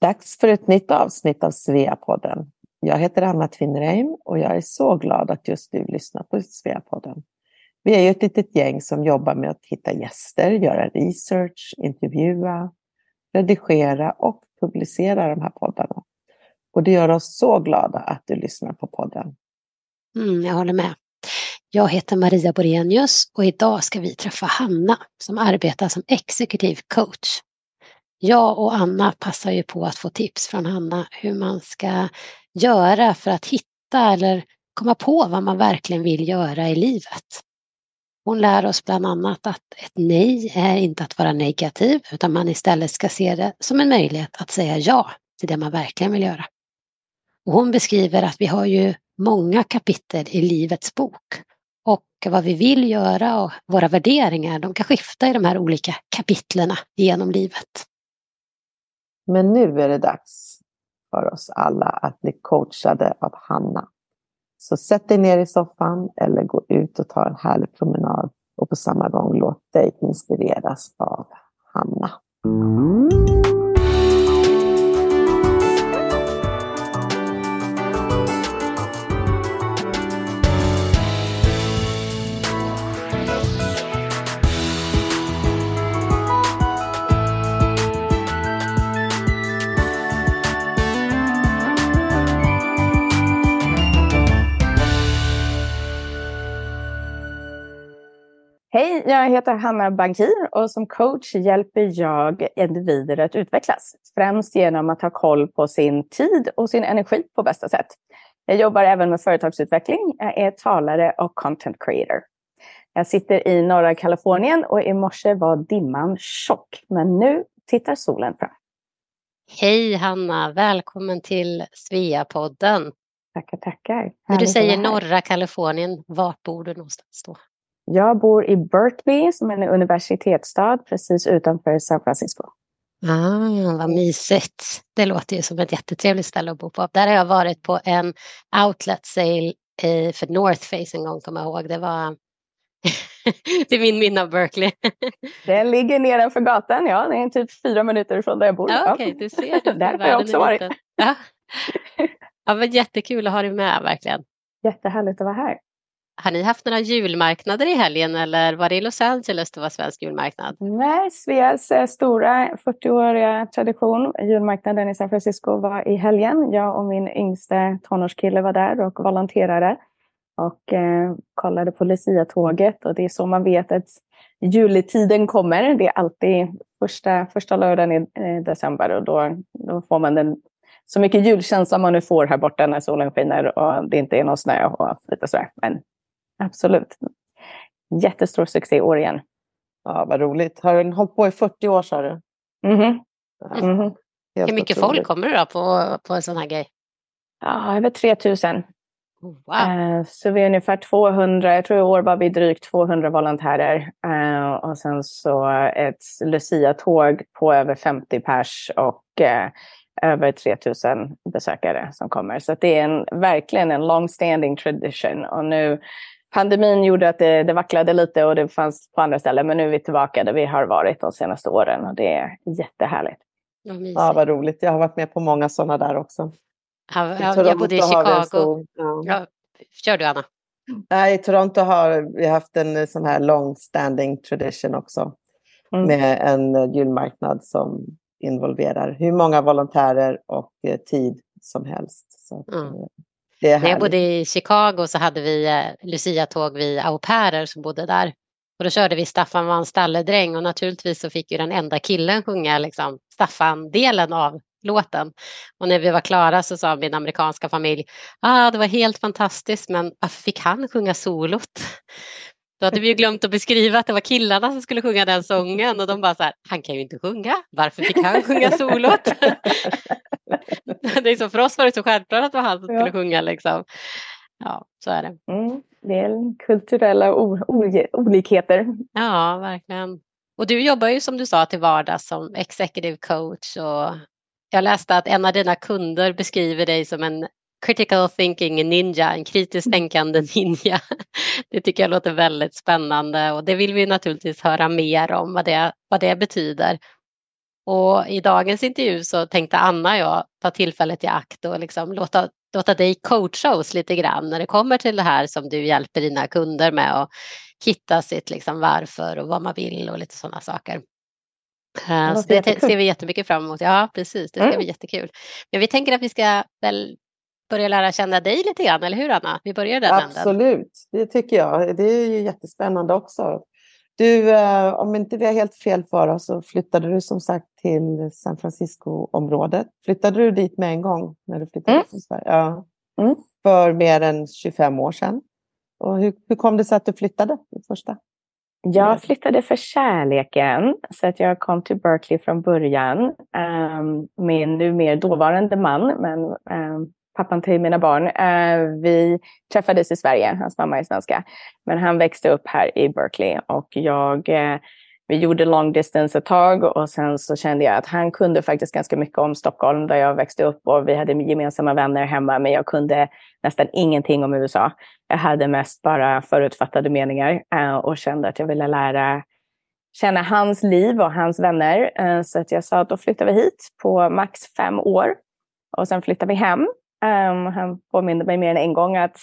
Dags för ett nytt avsnitt av SWEA-podden. Jag heter Anna Tvinnereim och jag är så glad att just du lyssnar på SWEA-podden. Vi är ju ett litet gäng som jobbar med att hitta gäster, göra research, intervjua, redigera och publicera de här poddarna. Och det gör oss så glada att du lyssnar på podden. Jag håller med. Jag heter Maria Borenius och idag ska vi träffa Hanna som arbetar som executive coach. Jag och Anna passar ju på att få tips från Hanna hur man ska göra för att hitta eller komma på vad man verkligen vill göra i livet. Hon lär oss bland annat att ett nej är inte att vara negativ utan man istället ska se det som en möjlighet att säga ja till det man verkligen vill göra. Och hon beskriver att vi har ju många kapitel i livets bok och vad vi vill göra och våra värderingar de kan skifta i de här olika kapitlerna genom livet. Men nu är det dags för oss alla att bli coachade av Hanna. Så sätt dig ner i soffan eller gå ut och ta en härlig promenad. Och på samma gång låt dig inspireras av Hanna. Hej, jag heter Hanna Bankier och som coach hjälper jag individer att utvecklas. Främst genom att ha koll på sin tid och sin energi på bästa sätt. Jag jobbar även med företagsutveckling, jag är talare och content creator. Jag sitter i norra Kalifornien och i morse var dimman tjock, men nu tittar solen fram. Hej Hanna, välkommen till SWEA-podden. Tackar. När du säger norra Kalifornien, vart bor du någonstans då? Jag bor i Berkeley som är en universitetsstad precis utanför San Francisco. Vad mysigt. Det låter ju som ett jättetrevligt ställe att bo på. Där har jag varit på en outlet sale för North Face en gång, kommer jag ihåg. Det var det är min minne av Berkeley. Den ligger nedanför gatan, ja. Det är typ 4 minuter från där jag bor. Ja, okej, du ser det. Där har jag också varit. Ja, men jättekul att ha dig med, verkligen. Jättehärligt att vara här. Har ni haft några julmarknader i helgen eller var det i Los Angeles det var svensk julmarknad? Nej, Sveas stora 40-åriga tradition. Julmarknaden i San Francisco var i helgen. Jag och min yngste tonårskille var där och volonterade. Och kollade på Lucia-tåget. Och det är så man vet att juletiden kommer. Det är alltid första lördagen i december. Och då får man den så mycket julkänsla man nu får här borta när solen skiner. Och det inte är någon snö och lite sådär. Men absolut. Jättestor succé i år igen. Ja, vad roligt. Har du hållit på i 40 år, sa du? Mm. Hur mycket folk kommer det då på en sån här grej? Ja, över 3000. Wow. Så vi är ungefär 200, jag tror i år var vi drygt 200 volontärer. Och sen så ett Lucia-tåg på över 50 pers och över 3000 besökare som kommer. Så det är verkligen en long-standing tradition. Och nu, pandemin gjorde att det vacklade lite och det fanns på andra ställen. Men nu är vi tillbaka där vi har varit de senaste åren och det är jättehärligt. Ja, vad roligt. Jag har varit med på många sådana där också. Jag bodde i Chicago. Kör du, Anna? Nej, i Toronto har vi haft en sån här long-standing tradition också. Mm. Med en julmarknad som involverar hur många volontärer och tid som helst. Så det är när jag bodde i Chicago så hade vi Lucia-tåg vid au pairer som bodde där. Och då körde vi Staffan var en stalledräng och naturligtvis så fick ju den enda killen sjunga liksom, Staffan-delen av låten. Och när vi var klara så sa min amerikanska familj det var helt fantastiskt men varför fick han sjunga solot? Då hade vi ju glömt att beskriva att det var killarna som skulle sjunga den sången. Och de bara så här, han kan ju inte sjunga. Varför fick han sjunga solot? Det är så, för oss var det så självklart att det var han som skulle sjunga. Liksom. Ja, så är det. Mm, det är kulturella olikheter. Ja, verkligen. Och du jobbar ju som du sa till vardags som executive coach. Och jag läste att en av dina kunder beskriver dig som en critical thinking ninja, en kritiskt tänkande ninja. Det tycker jag låter väldigt spännande och det vill vi naturligtvis höra mer om vad det betyder. Och i dagens intervju så tänkte Anna och jag ta tillfället i akt och liksom låta dig coacha oss lite grann när det kommer till det här som du hjälper dina kunder med att hitta sitt liksom varför och vad man vill och lite sådana saker. Så det ser vi jättemycket fram emot. Ja, precis. Det ska bli jättekul. Men vi tänker att vi ska väl börja lära känna dig lite grann, eller hur Anna? Vi börjar den änden. Absolut, det tycker jag. Det är ju jättespännande också. Du, om inte vi har helt fel för oss så flyttade du som sagt till San Francisco-området. Flyttade du dit med en gång när du flyttade till Sverige? Ja. Mm. För mer än 25 år sedan. Och hur kom det sig att du flyttade första? Jag flyttade för kärleken, så att jag kom till Berkeley från början. Min numera dåvarande man, men pappan till mina barn. Vi träffades i Sverige, hans mamma är svenska. Men han växte upp här i Berkeley och vi gjorde long distance ett tag. Och sen så kände jag att han kunde faktiskt ganska mycket om Stockholm där jag växte upp. Och vi hade gemensamma vänner hemma, men jag kunde nästan ingenting om USA. Jag hade mest bara förutfattade meningar och kände att jag ville lära känna hans liv och hans vänner. Så att jag sa att då flyttar vi hit på max 5 år. Och sen flyttar vi hem. Han påminner mig mer än en gång att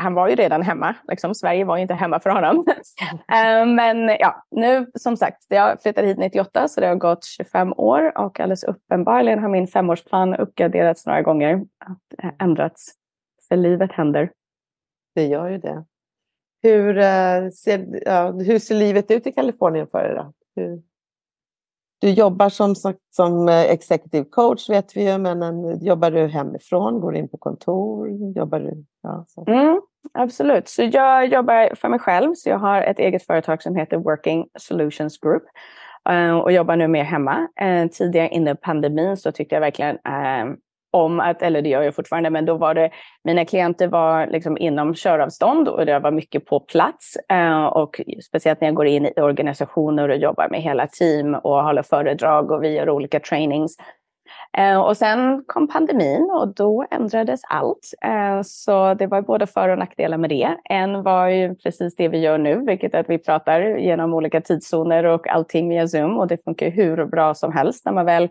han var ju redan hemma. Liksom, Sverige var ju inte hemma för honom. Men ja, nu som sagt, jag flyttade hit 98 så det har gått 25 år. Och alldeles uppenbarligen har min 5-årsplan uppgraderats några gånger. Att ändrats. För livet händer. Det gör ju det. Hur ser livet ut i Kalifornien för dig då? Du jobbar som executive coach vet vi ju, men jobbar du hemifrån, går du in på kontor, jobbar du? Ja, så. Absolut, så jag jobbar för mig själv, så jag har ett eget företag som heter Working Solutions Group och jobbar nu mer hemma. Tidigare innan pandemin så tyckte jag verkligen om att, eller det gör jag fortfarande, men då var det, mina klienter var liksom inom köravstånd och det var mycket på plats och speciellt när jag går in i organisationer och jobbar med hela team och håller föredrag och vi gör olika trainings. Och sen kom pandemin och då ändrades allt. Så det var både för- och nackdelar med det. En var ju precis det vi gör nu, vilket är att vi pratar genom olika tidszoner och allting via Zoom och det funkar hur bra som helst när man väl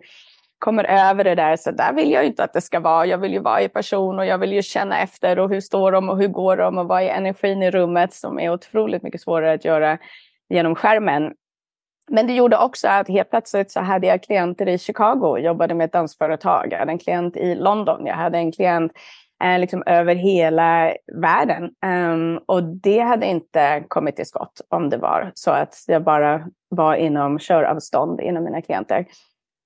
kommer över det där, så där vill jag ju inte att det ska vara. Jag vill ju vara i person och jag vill ju känna efter och hur står de och hur går de och vad är energin i rummet, som är otroligt mycket svårare att göra genom skärmen. Men det gjorde också att helt plötsligt så hade jag klienter i Chicago, jobbade med ett dansföretag, jag hade en klient i London, jag hade en klient liksom över hela världen. Och det hade inte kommit till skott om det var så att jag bara var inom köravstånd inom mina klienter.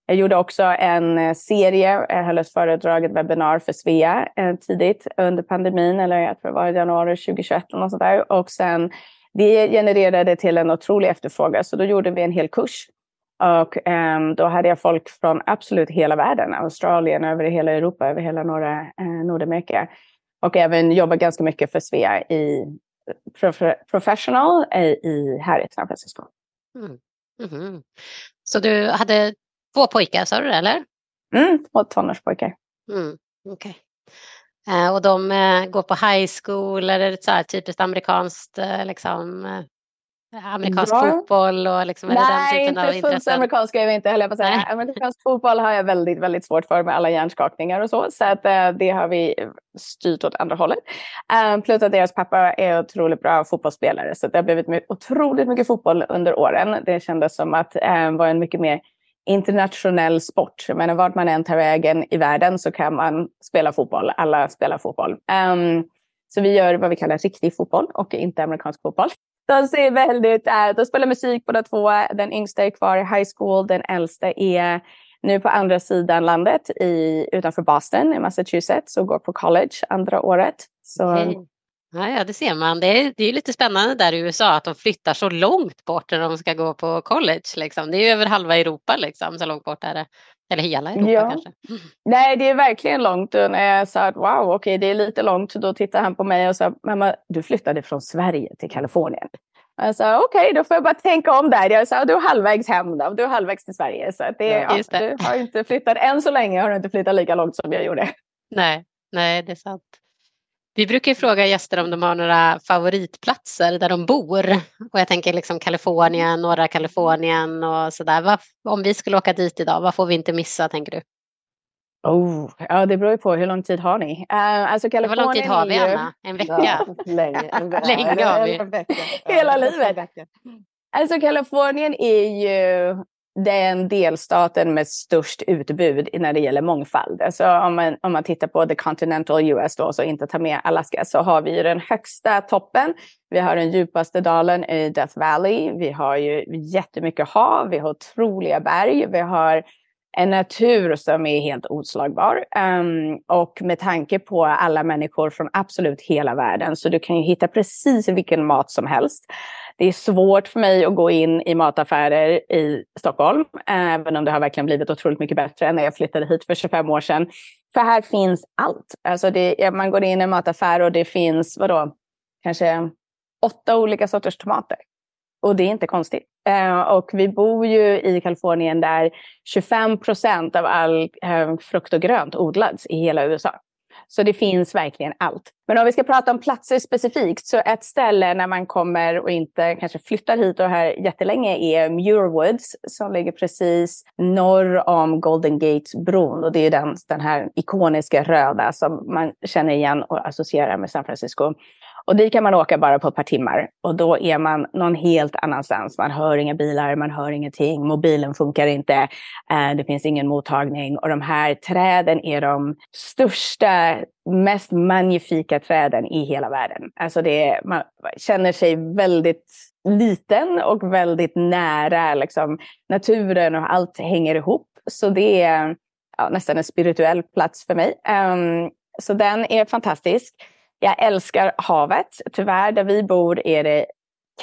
Jag gjorde också en serie, jag höll ett föredrag, ett webbinar för SWEA tidigt under pandemin, eller jag tror det var i januari 2021 eller något sånt där. Och sen det genererade till en otrolig efterfrågan, så då gjorde vi en hel kurs. Och då hade jag folk från absolut hela världen, Australien, över hela Europa, över hela norra Nordamerika. Och även jobbar ganska mycket för SWEA i professional här i San Francisco. Så du hade 2 pojkar, sa du det, eller? 2 tonårspojkar. Okej. Och de går på high school, eller så här typiskt amerikanskt, liksom amerikansk fotboll och liksom, nej, den typen av intresse. Nej, amerikansk är jag inte heller på att säga. Amerikansk fotboll har jag väldigt, väldigt svårt för med alla hjärnskakningar och så att det har vi styrt åt andra hållet. Plus att deras pappa är otroligt bra fotbollsspelare, så det har blivit otroligt mycket fotboll under åren. Det kändes som att vara en mycket mer internationell sport. Jag menar, vart man än tar vägen i världen så kan man spela fotboll. Alla spelar fotboll. Så vi gör vad vi kallar riktig fotboll och inte amerikansk fotboll. De spelar musik båda 2. Den yngsta är kvar i high school. Den äldsta är nu på andra sidan landet utanför Boston i Massachusetts och går på college andra året. Så... Okay. Ja, det ser man. Det är lite spännande där i USA att de flyttar så långt bort när de ska gå på college. Liksom. Det är ju över halva Europa, liksom, så långt bort är det. Eller hela Europa kanske. Nej, det är verkligen långt. Och när jag sa att okej, det är lite långt, då tittade han på mig och sa, mamma, du flyttade från Sverige till Kalifornien. Och jag sa, okej, då får jag bara tänka om där. Jag sa, du är halvvägs hem då, du är halvvägs till Sverige. Så att det. Du har inte flyttat än så länge, har du inte flyttat lika långt som jag gjorde. Nej, det är sant. Vi brukar ju fråga gäster om de har några favoritplatser där de bor. Och jag tänker liksom Kalifornien, norra Kalifornien och sådär. Om vi skulle åka dit idag, vad får vi inte missa, tänker du? Oh, ja, det beror ju på hur lång tid har ni. Alltså Kalifornien, hur lång tid har vi, Anna? En vecka? Ja, länge har vi. Hela livet. Alltså Kalifornien är ju den delstaten med störst utbud när det gäller mångfald. Alltså om man tittar på the continental US då, så inte ta med Alaska, så har vi ju den högsta toppen. Vi har den djupaste dalen i Death Valley. Vi har ju jättemycket hav. Vi har otroliga berg. Vi har en natur som är helt oslagbar. Och med tanke på alla människor från absolut hela världen. Så du kan ju hitta precis vilken mat som helst. Det är svårt för mig att gå in i mataffärer i Stockholm. Även om det har verkligen blivit otroligt mycket bättre än när jag flyttade hit för 25 år sedan. För här finns allt. Alltså man går in i en mataffär och det finns kanske 8 olika sorters tomater. Och det är inte konstigt. Och vi bor ju i Kalifornien där 25% av all frukt och grönt odlas i hela USA. Så det finns verkligen allt. Men om vi ska prata om platser specifikt, så ett ställe när man kommer och inte kanske flyttar hit och här jättelänge är Muir Woods, som ligger precis norr om Golden Gate-bron. Och det är den här ikoniska röda som man känner igen och associerar med San Francisco. Och dit kan man åka bara på ett par timmar. Och då är man någon helt annanstans. Man hör inga bilar, man hör ingenting. Mobilen funkar inte. Det finns ingen mottagning. Och de här träden är de största, mest magnifika träden i hela världen. Alltså man känner sig väldigt liten och väldigt nära liksom, naturen, och allt hänger ihop. Så det är nästan en spirituell plats för mig. Så den är fantastisk. Jag älskar havet. Tyvärr, där vi bor är det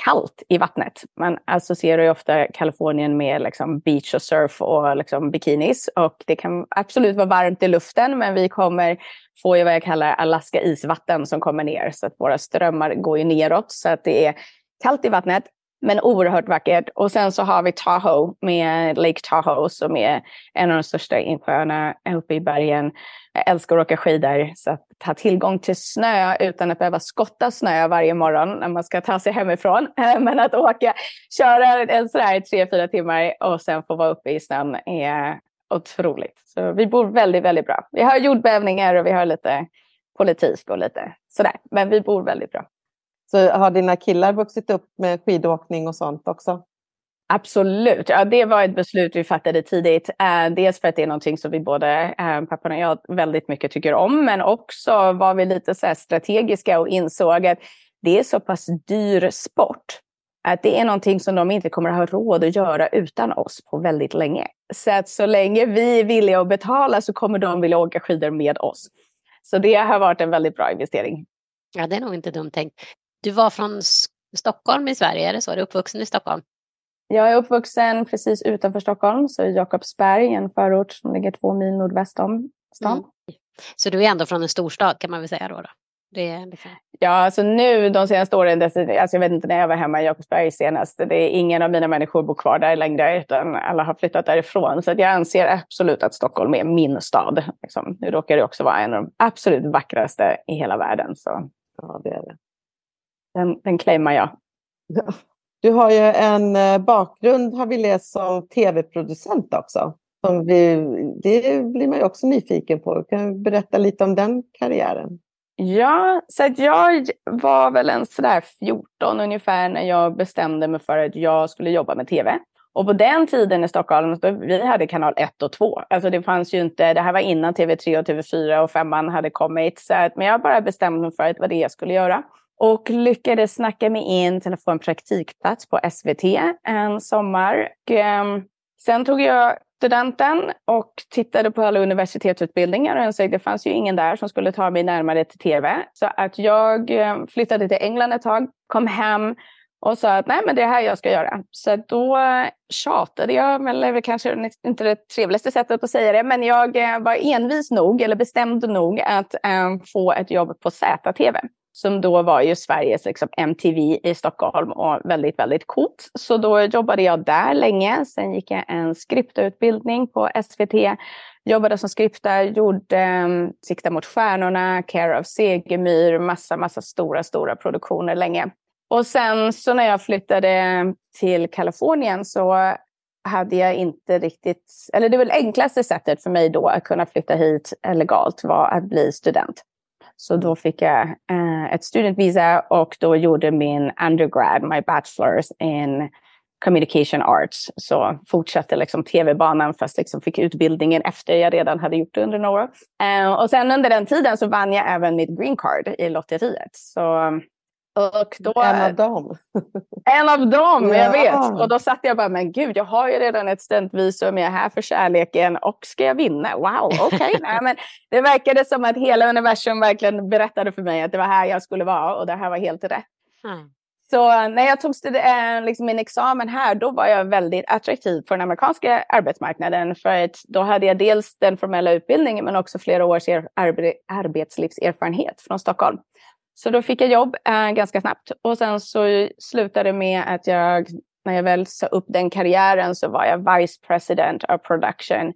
kallt i vattnet. Man associerar ju ofta Kalifornien med liksom beach och surf och liksom bikinis. Och det kan absolut vara varmt i luften, men vi kommer få ju vad jag kallar Alaska isvatten som kommer ner. Så att våra strömmar går ju neråt, så att det är kallt i vattnet. Men oerhört vackert. Och sen så har vi Tahoe med Lake Tahoe som är en av de största insjöarna uppe i bergen. Jag älskar att åka skidor, så att ha tillgång till snö utan att behöva skotta snö varje morgon när man ska ta sig hemifrån. Men att köra en sådär 3-4 timmar och sen få vara uppe i snön är otroligt. Så vi bor väldigt, väldigt bra. Vi har jordbävningar och vi har lite politik och lite sådär. Men vi bor väldigt bra. Så har dina killar vuxit upp med skidåkning och sånt också? Absolut. Ja, det var ett beslut vi fattade tidigt. Dels för att det är någonting som vi både pappan och jag väldigt mycket tycker om. Men också var vi lite så här strategiska och insåg att det är så pass dyr sport. Att det är någonting som de inte kommer att ha råd att göra utan oss på väldigt länge. Så att så länge vi är villiga att betala så kommer de vilja åka skidor med oss. Så det har varit en väldigt bra investering. Ja, det är nog inte dumt tänkt. Du var från Stockholm i Sverige, eller så? Är du uppvuxen i Stockholm? Jag är uppvuxen precis utanför Stockholm, så Jakobsberg, en förort som ligger 2 mil nordväst om stan. Mm. Så du är ändå från en storstad, kan man väl säga då? Det är liksom... Ja, alltså nu de senaste åren, alltså jag vet inte när jag var hemma i Jakobsberg senast, det är ingen av mina människor bor kvar där längre, utan alla har flyttat därifrån. Så att jag anser absolut att Stockholm är min stad. Liksom. Nu råkar det också vara en av de absolut vackraste i hela världen, så ja, det är det. Den claimar jag. Du har ju en bakgrund, har vi läst, som tv-producent också. Det blir man ju också nyfiken på. Kan du berätta lite om den karriären? Ja, så att jag var väl en sådär 14 ungefär när jag bestämde mig för att jag skulle jobba med tv. Och på den tiden i Stockholm, vi hade kanal 1 och 2. Alltså det fanns ju inte, det här var innan TV3 och TV4 och 5an hade kommit. Så att, men jag bara bestämde mig för att det var det jag skulle göra. Och lyckades snacka mig in till att få en praktikplats på SVT en sommar. Och, sen tog jag studenten och tittade på alla universitetsutbildningar och insåg att det fanns ju ingen där som skulle ta mig närmare till tv. Så att jag flyttade till England ett tag, kom hem och sa att nej, men det är här jag ska göra. Så då tjatade jag, eller kanske inte det trevligaste sättet att säga det, men jag var envis nog, eller bestämd nog, att få ett jobb på Z-tv. Som då var ju Sveriges liksom, MTV i Stockholm, och väldigt, väldigt coolt. Så då jobbade jag där länge. Sen gick jag en skriptutbildning på SVT Jobbade som skriptare, gjorde Sikta mot stjärnorna, Care of Segemyr, massa stora produktioner länge. Och sen så när jag flyttade till Kalifornien så hade jag inte riktigt, eller det väl enklaste sättet för mig då att kunna flytta hit legalt var att bli student. Så då fick jag ett studentvisa och då gjorde min undergrad, my bachelor's in communication arts. Så fortsatte liksom tv-banan fast liksom fick utbildningen efter jag redan hade gjort det under några år. Och sen under den tiden så vann jag även mitt green card i lotteriet. Så... Och då, en av dem, jag vet. Och då satt jag bara, men gud, jag har ju redan ett studentvisum, jag är här för kärleken och ska jag vinna? Wow, okej. Nej, men det verkade som att hela universum verkligen berättade för mig att det var här jag skulle vara och det här var helt rätt. Mm. Så när jag tog liksom min examen här, då var jag väldigt attraktiv på den amerikanska arbetsmarknaden. För att då hade jag dels den formella utbildningen men också flera års arbetslivserfarenhet från Stockholm. Så då fick jag jobb ganska snabbt och sen så slutade med att jag, när jag väl sa upp den karriären så var jag vice president of production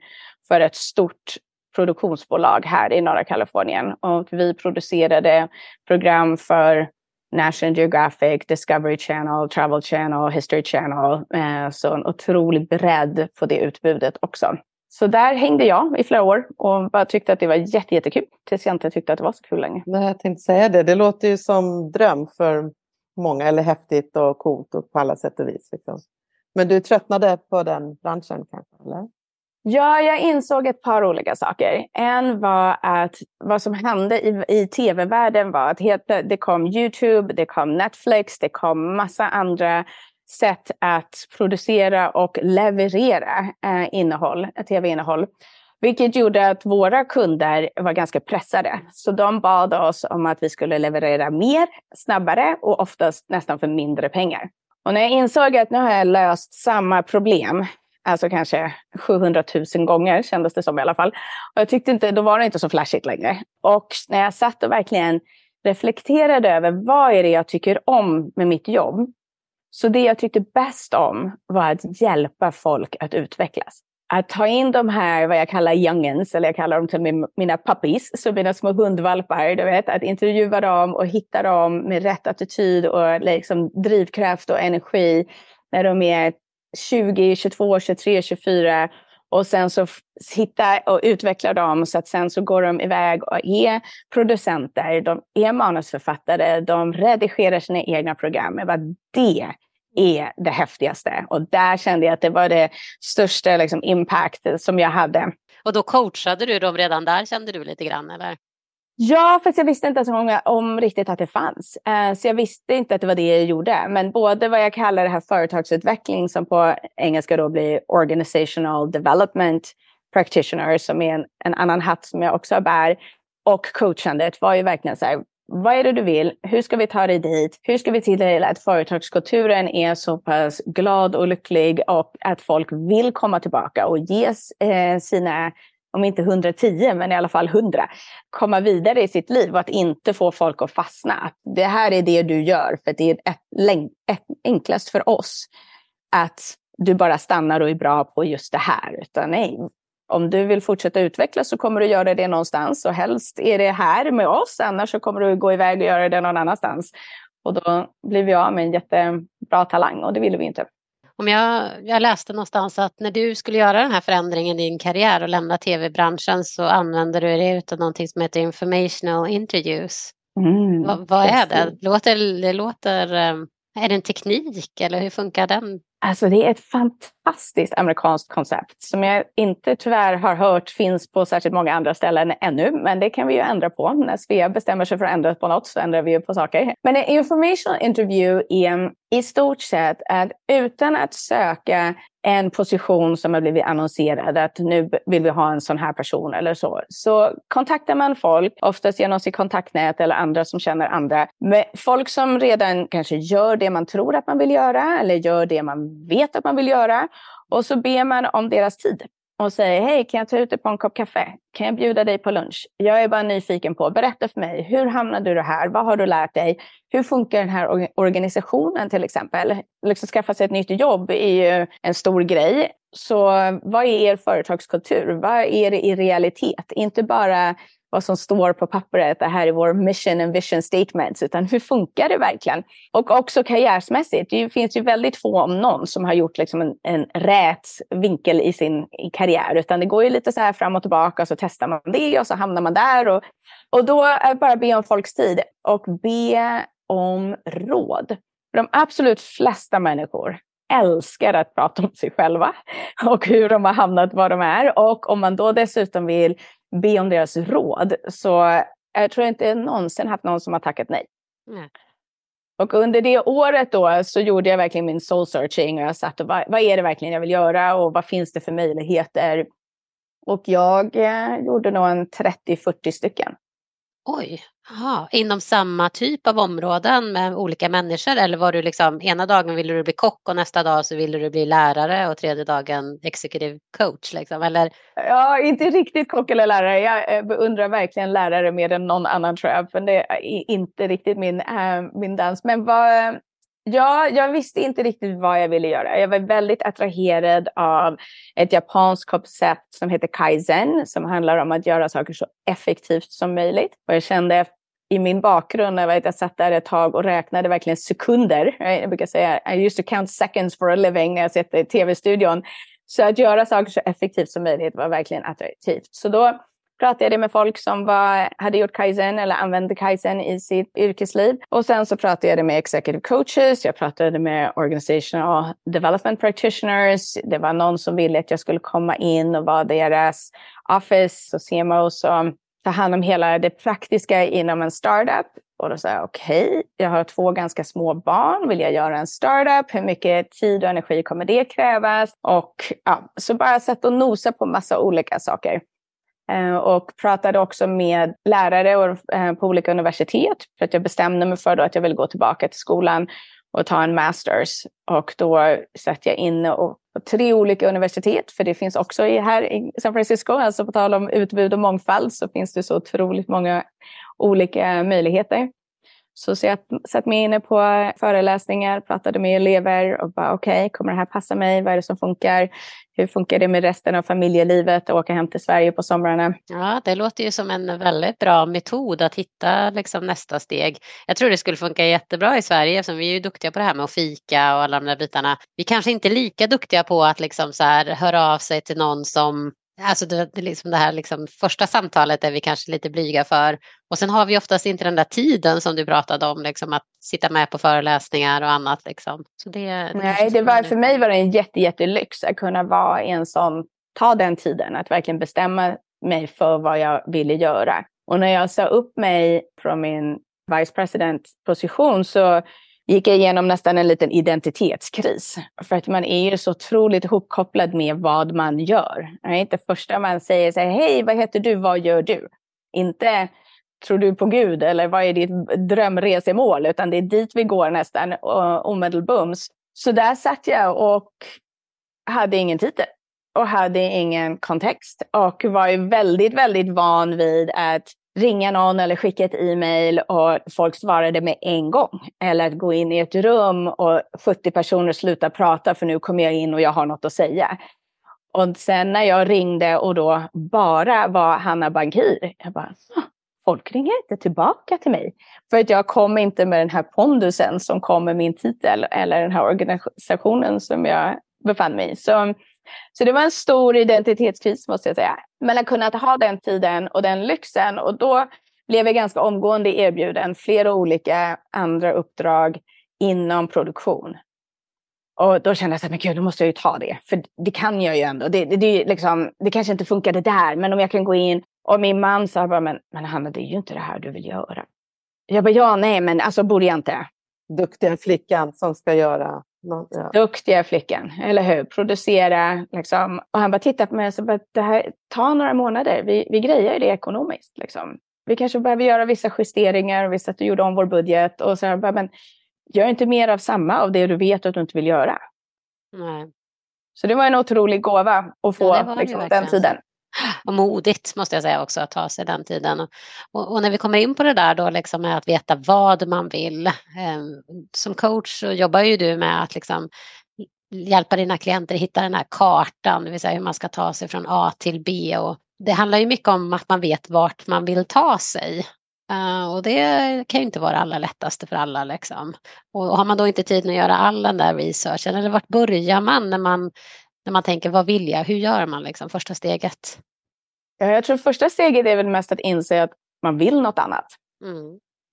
för ett stort produktionsbolag här i norra Kalifornien. Och vi producerade program för National Geographic, Discovery Channel, Travel Channel, History Channel. Så en otrolig bredd på det utbudet också. Så där hängde jag i flera år och bara tyckte att det var jättekul tills jag inte tyckte att det var så kul längre. Nej, jag tänkte säga det. Det låter ju som dröm för många, eller häftigt och coolt och på alla sätt och vis. Liksom. Men du tröttnade på den branschen kanske, eller? Ja, jag insåg ett par olika saker. En var att vad som hände i tv-världen var att det kom YouTube, det kom Netflix, det kom massa andra sätt att producera och leverera tv-innehåll. Vilket gjorde att våra kunder var ganska pressade. Så de bad oss om att vi skulle leverera mer, snabbare och oftast nästan för mindre pengar. Och när jag insåg att nu har jag löst samma problem, alltså kanske 700 000 gånger kändes det som i alla fall. Och jag tyckte inte, då var det inte så flashigt längre. Och när jag satt och verkligen reflekterade över vad är det jag tycker om med mitt jobb. Så det jag tyckte bäst om var att hjälpa folk att utvecklas. Att ta in de här, vad jag kallar youngins, eller jag kallar dem till mina puppies, så mina små hundvalpar, du vet. Att intervjua dem och hitta dem med rätt attityd och liksom drivkraft och energi när de är 20, 22, 23, 24. Och sen så hitta och utveckla dem så att sen så går de iväg och är producenter, de är manusförfattare, de redigerar sina egna program. Det är det häftigaste. Och där kände jag att det var det största liksom, impact som jag hade. Och då coachade du dem redan där, kände du lite grann eller? Ja, för jag visste inte så många om riktigt att det fanns. Så jag visste inte att det var det jag gjorde. Men både vad jag kallar det här företagsutveckling som på engelska då blir organizational development practitioner som är en annan hatt som jag också bär. Och coachandet var ju verkligen så här, vad är det du vill? Hur ska vi ta dig dit? Hur ska vi till att företagskulturen är så pass glad och lycklig och att folk vill komma tillbaka och ges sina... om inte 110 men i alla fall 100, komma vidare i sitt liv och att inte få folk att fastna. Det här är det du gör för det är ett enklast för oss att du bara stannar och är bra på just det här. Utan nej, om du vill fortsätta utvecklas så kommer du göra det någonstans och helst är det här med oss, annars så kommer du gå iväg och göra det någon annanstans. Och då blev jag med en jättebra talang och det ville vi inte. Om jag läste någonstans att när du skulle göra den här förändringen i din karriär och lämna tv-branschen så använder du det utav någonting som heter informational interviews. Mm, vad är det? Är det en teknik eller hur funkar den? Alltså det är ett fantastiskt amerikanskt koncept som jag inte tyvärr har hört finns på särskilt många andra ställen ännu. Men det kan vi ju ändra på. När SWEA bestämmer sig för att ändra på något så ändrar vi ju på saker. Men en informational interview är i stort sett att utan att söka en position som har blivit annonserad att nu vill vi ha en sån här person eller så. Så kontaktar man folk, oftast genom sitt kontaktnät eller andra som känner andra. Men folk som redan kanske gör det man tror att man vill göra eller gör det man vet att man vill göra. Och så ber man om deras tid. och säger, hej, kan jag ta ut dig på en kopp kaffe? Kan jag bjuda dig på lunch? Jag är bara nyfiken på, berätta för mig, hur hamnade du här? Vad har du lärt dig? Hur funkar den här organisationen till exempel? Liksom skaffa sig ett nytt jobb är ju en stor grej. Så vad är er företagskultur? Vad är det i realitet? Inte bara vad som står på pappret, det här är vår mission and vision statements, utan hur funkar det verkligen? Och också karriärsmässigt, det finns ju väldigt få om någon som har gjort liksom en rät vinkel i sin karriär, utan det går ju lite så här fram och tillbaka, och så testar man det och så hamnar man där. Och då är bara be om folks tid och be om råd. För de absolut flesta människor älskar att prata om sig själva och hur de har hamnat var de är, och om man då dessutom vill be om deras råd, så jag tror inte någonsin haft någon som har tackat nej. Mm. Och under det året då så gjorde jag verkligen min soul searching, och jag satt och vad är det verkligen jag vill göra och vad finns det för möjligheter? Och jag gjorde nog en 30-40 stycken. Oj, aha. Inom samma typ av områden med olika människor, eller var du liksom ena dagen ville du bli kock och nästa dag så ville du bli lärare och tredje dagen executive coach liksom, eller? Ja, inte riktigt kock eller lärare. Jag beundrar verkligen lärare mer än någon annan, tror jag, för det är inte riktigt min dans. Men jag visste inte riktigt vad jag ville göra. Jag var väldigt attraherad av ett japanskt koncept som heter Kaizen, som handlar om att göra saker så effektivt som möjligt. Och jag kände i min bakgrund, jag satt där ett tag och räknade verkligen sekunder. Jag brukar säga, I used to count seconds for a living när jag satt i tv-studion. Så att göra saker så effektivt som möjligt var verkligen attraktivt. Så då pratade jag med folk som hade gjort Kaizen eller använde Kaizen i sitt yrkesliv. Och sen så pratade jag med executive coaches, jag pratade med organizational development practitioners. Det var någon som ville att jag skulle komma in och vara deras office och CMO som tar hand om hela det praktiska inom en startup. Och då sa jag, okej, jag har 2 ganska små barn. Vill jag göra en startup? Hur mycket tid och energi kommer det krävas? Och ja, så bara satt och nosa på massa olika saker. Och pratade också med lärare på olika universitet, för att jag bestämde mig för då att jag ville gå tillbaka till skolan och ta en masters. Och då satt jag inne på 3 olika universitet, för det finns också här i San Francisco, alltså på tal om utbud och mångfald så finns det så otroligt många olika möjligheter. Så jag satt mig inne på föreläsningar, pratade med elever och bara okej, kommer det här passa mig? Vad är det som funkar? Hur funkar det med resten av familjelivet och åka hem till Sverige på somrarna? Ja, det låter ju som en väldigt bra metod att hitta liksom nästa steg. Jag tror det skulle funka jättebra i Sverige, eftersom vi är ju duktiga på det här med att fika och alla de där bitarna. Vi kanske inte är lika duktiga på att liksom så här höra av sig till någon som... Alltså det, liksom det här liksom första samtalet är vi kanske lite blyga för. Och sen har vi oftast inte den där tiden som du pratade om, liksom, att sitta med på föreläsningar och annat. Liksom. Så för mig var det en jättelyx att kunna vara en som tar den tiden. Att verkligen bestämma mig för vad jag ville göra. Och när jag sa upp mig från min vice president-position så gick jag igenom nästan en liten identitetskris. För att man är ju så otroligt ihopkopplad med vad man gör. Det är inte första man säger så här, hej, vad heter du, vad gör du? Inte, tror du på Gud eller vad är ditt drömresemål? Utan det är dit vi går nästan, omedelbums. Så där satt jag och hade ingen titel. Och hade ingen kontext. Och var ju väldigt, väldigt van vid att ringa någon eller skicka ett e-mail och folk svarade med en gång. Eller att gå in i ett rum och 70 personer slutar prata för nu kommer jag in och jag har något att säga. Och sen när jag ringde och då bara var Hanna Bankier. Jag bara, folk ringer inte tillbaka till mig. För att jag kom inte med den här pondusen som kom med min titel eller den här organisationen som jag befann mig i. Så det var en stor identitetskris måste jag säga. Men jag kunde ha den tiden och den lyxen. Och då blev jag ganska omgående erbjuden flera olika andra uppdrag inom produktion. Och då kände jag så här, men gud, då måste jag ju ta det. För det kan jag ju ändå. Det, liksom, det kanske inte funkar det där. Men om jag kan gå in. Och min man sa bara, men Hanna, det är ju inte det här du vill göra. Jag bara, ja, nej, men alltså borde jag inte. Duktiga flickan som ska göra... Ja. Duktiga flickan, eller hur? Producera, liksom. Och han bara tittar på mig och så bara, det här tar några månader. Vi grejer det ekonomiskt, liksom. Vi kanske behöver göra vissa justeringar och vi satt och gjorde om vår budget. Och så jag bara, men gör inte mer av samma av det du vet att du inte vill göra. Nej. Så det var en otrolig gåva att få den tiden. Och modigt måste jag säga också att ta sig den tiden. Och när vi kommer in på det där då liksom med att veta vad man vill. Som coach så jobbar ju du med att liksom hjälpa dina klienter att hitta den här kartan. Det vill säga hur man ska ta sig från A till B. Och det handlar ju mycket om att man vet vart man vill ta sig. Och det kan ju inte vara allra lättaste för alla liksom. Och har man då inte tid att göra all den där researchen, eller vart börjar man när man tänker vad vill jag, hur gör man liksom första steget? Ja, jag tror första steget är väl mest att inse att man vill något annat. Mm.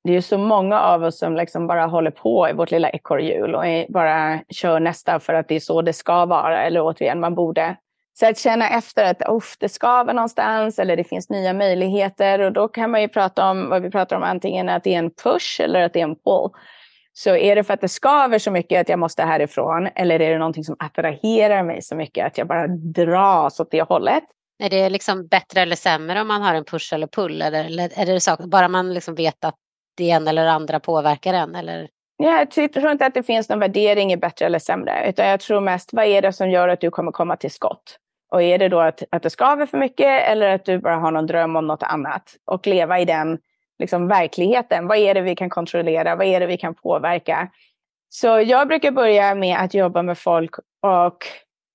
Det är ju så många av oss som liksom bara håller på i vårt lilla ekorrhjul och bara kör nästa för att det är så det ska vara, eller återigen man borde. Så att känna efter att det skaver någonstans eller det finns nya möjligheter. Och då kan man ju prata om vad vi pratar om, antingen att det är en push eller att det är en pull. Så är det för att det skaver så mycket att jag måste härifrån, eller är det någonting som attraherar mig så mycket att jag bara dras åt det hållet? Är det liksom bättre eller sämre om man har en push eller pull? Eller är det bara man liksom vet att det en eller andra påverkar en? Eller? Jag tror inte att det finns någon värdering i bättre eller sämre. Utan jag tror mest, vad är det som gör att du kommer komma till skott? Och är det då att det skaver för mycket, eller att du bara har någon dröm om något annat? Och leva i den liksom verkligheten. Vad är det vi kan kontrollera? Vad är det vi kan påverka? Så jag brukar börja med att jobba med folk och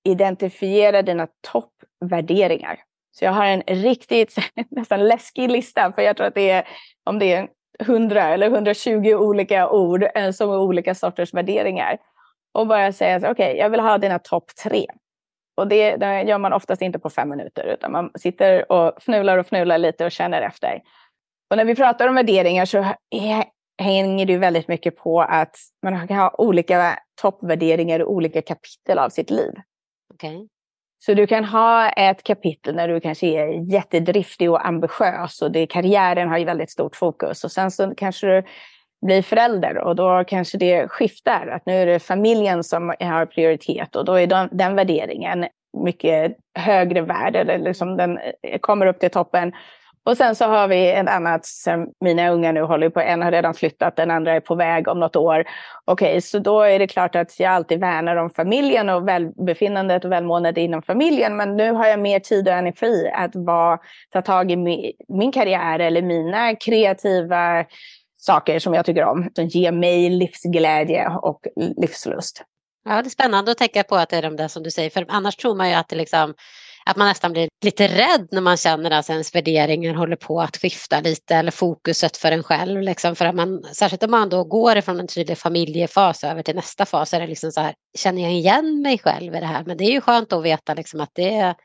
identifiera dina toppvärderingar. Så jag har en riktigt nästan läskig lista. För jag tror att det är, om det är 100 eller 120 olika ord som är olika sorters värderingar. Och bara säga okej, jag vill ha dina topp 3. Och det gör man oftast inte på 5 minuter, utan man sitter och fnular lite och känner efter. Och när vi pratar om värderingar så hänger det väldigt mycket på att man kan ha olika toppvärderingar och olika kapitel av sitt liv. Okay. Så du kan ha ett kapitel när du kanske är jättedriftig och ambitiös och karriären har ju väldigt stort fokus. Och sen så kanske du blir förälder och då kanske det skiftar. Att nu är det familjen som har prioritet och då är den värderingen mycket högre värde. Eller liksom den kommer upp till toppen. Och sen så har vi ett annat, mina ungar nu håller på, en har redan flyttat, den andra är på väg om något år. Okej, så då är det klart att jag alltid värnar om familjen och välbefinnandet och välmåendet inom familjen. Men nu har jag mer tid och energi att ta tag i min karriär eller mina kreativa saker som jag tycker om. Som ger mig livsglädje och livslust. Ja, det är spännande att tänka på att det är de där som du säger. För annars tror man ju att det liksom... Att man nästan blir lite rädd när man känner att ens värderingar håller på att skifta lite. Eller fokuset för en själv. Liksom, för att man, särskilt om man då går från en tydlig familjefas över till nästa fas. Är det liksom så här, känner jag igen mig själv i det här? Men det är ju skönt att veta liksom, att det är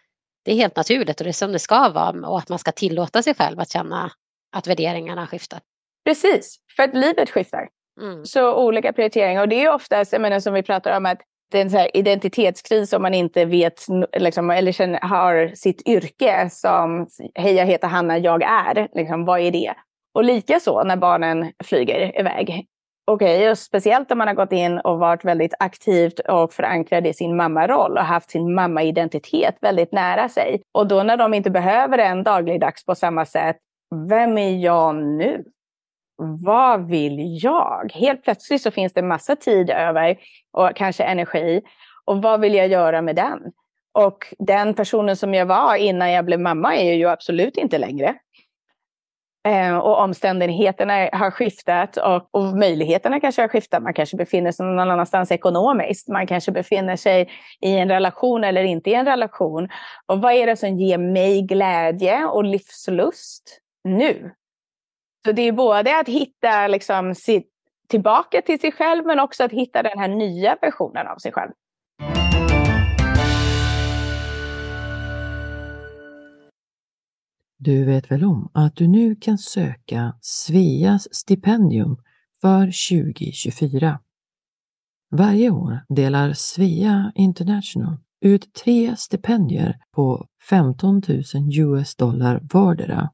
helt naturligt. Och det är som det ska vara. Och att man ska tillåta sig själv att känna att värderingarna skiftar. Precis, för att livet skiftar. Mm. Så olika prioriteringar. Och det är oftast, jag menar, som vi pratar om att det är en så här identitetskris om man inte vet liksom, eller har sitt yrke som hej, jag heter Hanna, jag är. Liksom, vad är det? Och lika så när barnen flyger iväg. Okej, och speciellt om man har gått in och varit väldigt aktivt och förankrad i sin mammaroll och haft sin mammaidentitet väldigt nära sig. Och då när de inte behöver en dagligdags på samma sätt, vem är jag nu? Vad vill jag? Helt plötsligt så finns det massa tid över och kanske energi. Och vad vill jag göra med den? Och den personen som jag var innan jag blev mamma är ju absolut inte längre. Och omständigheterna har skiftat och möjligheterna kanske har skiftat. Man kanske befinner sig någon annanstans ekonomiskt. Man kanske befinner sig i en relation eller inte i en relation. Och vad är det som ger mig glädje och livslust nu? Så det är både att hitta liksom, tillbaka till sig själv, men också att hitta den här nya versionen av sig själv. Du vet väl om att du nu kan söka SWEAs stipendium för 2024. Varje år delar SWEA International ut 3 stipendier på $15,000 vardera.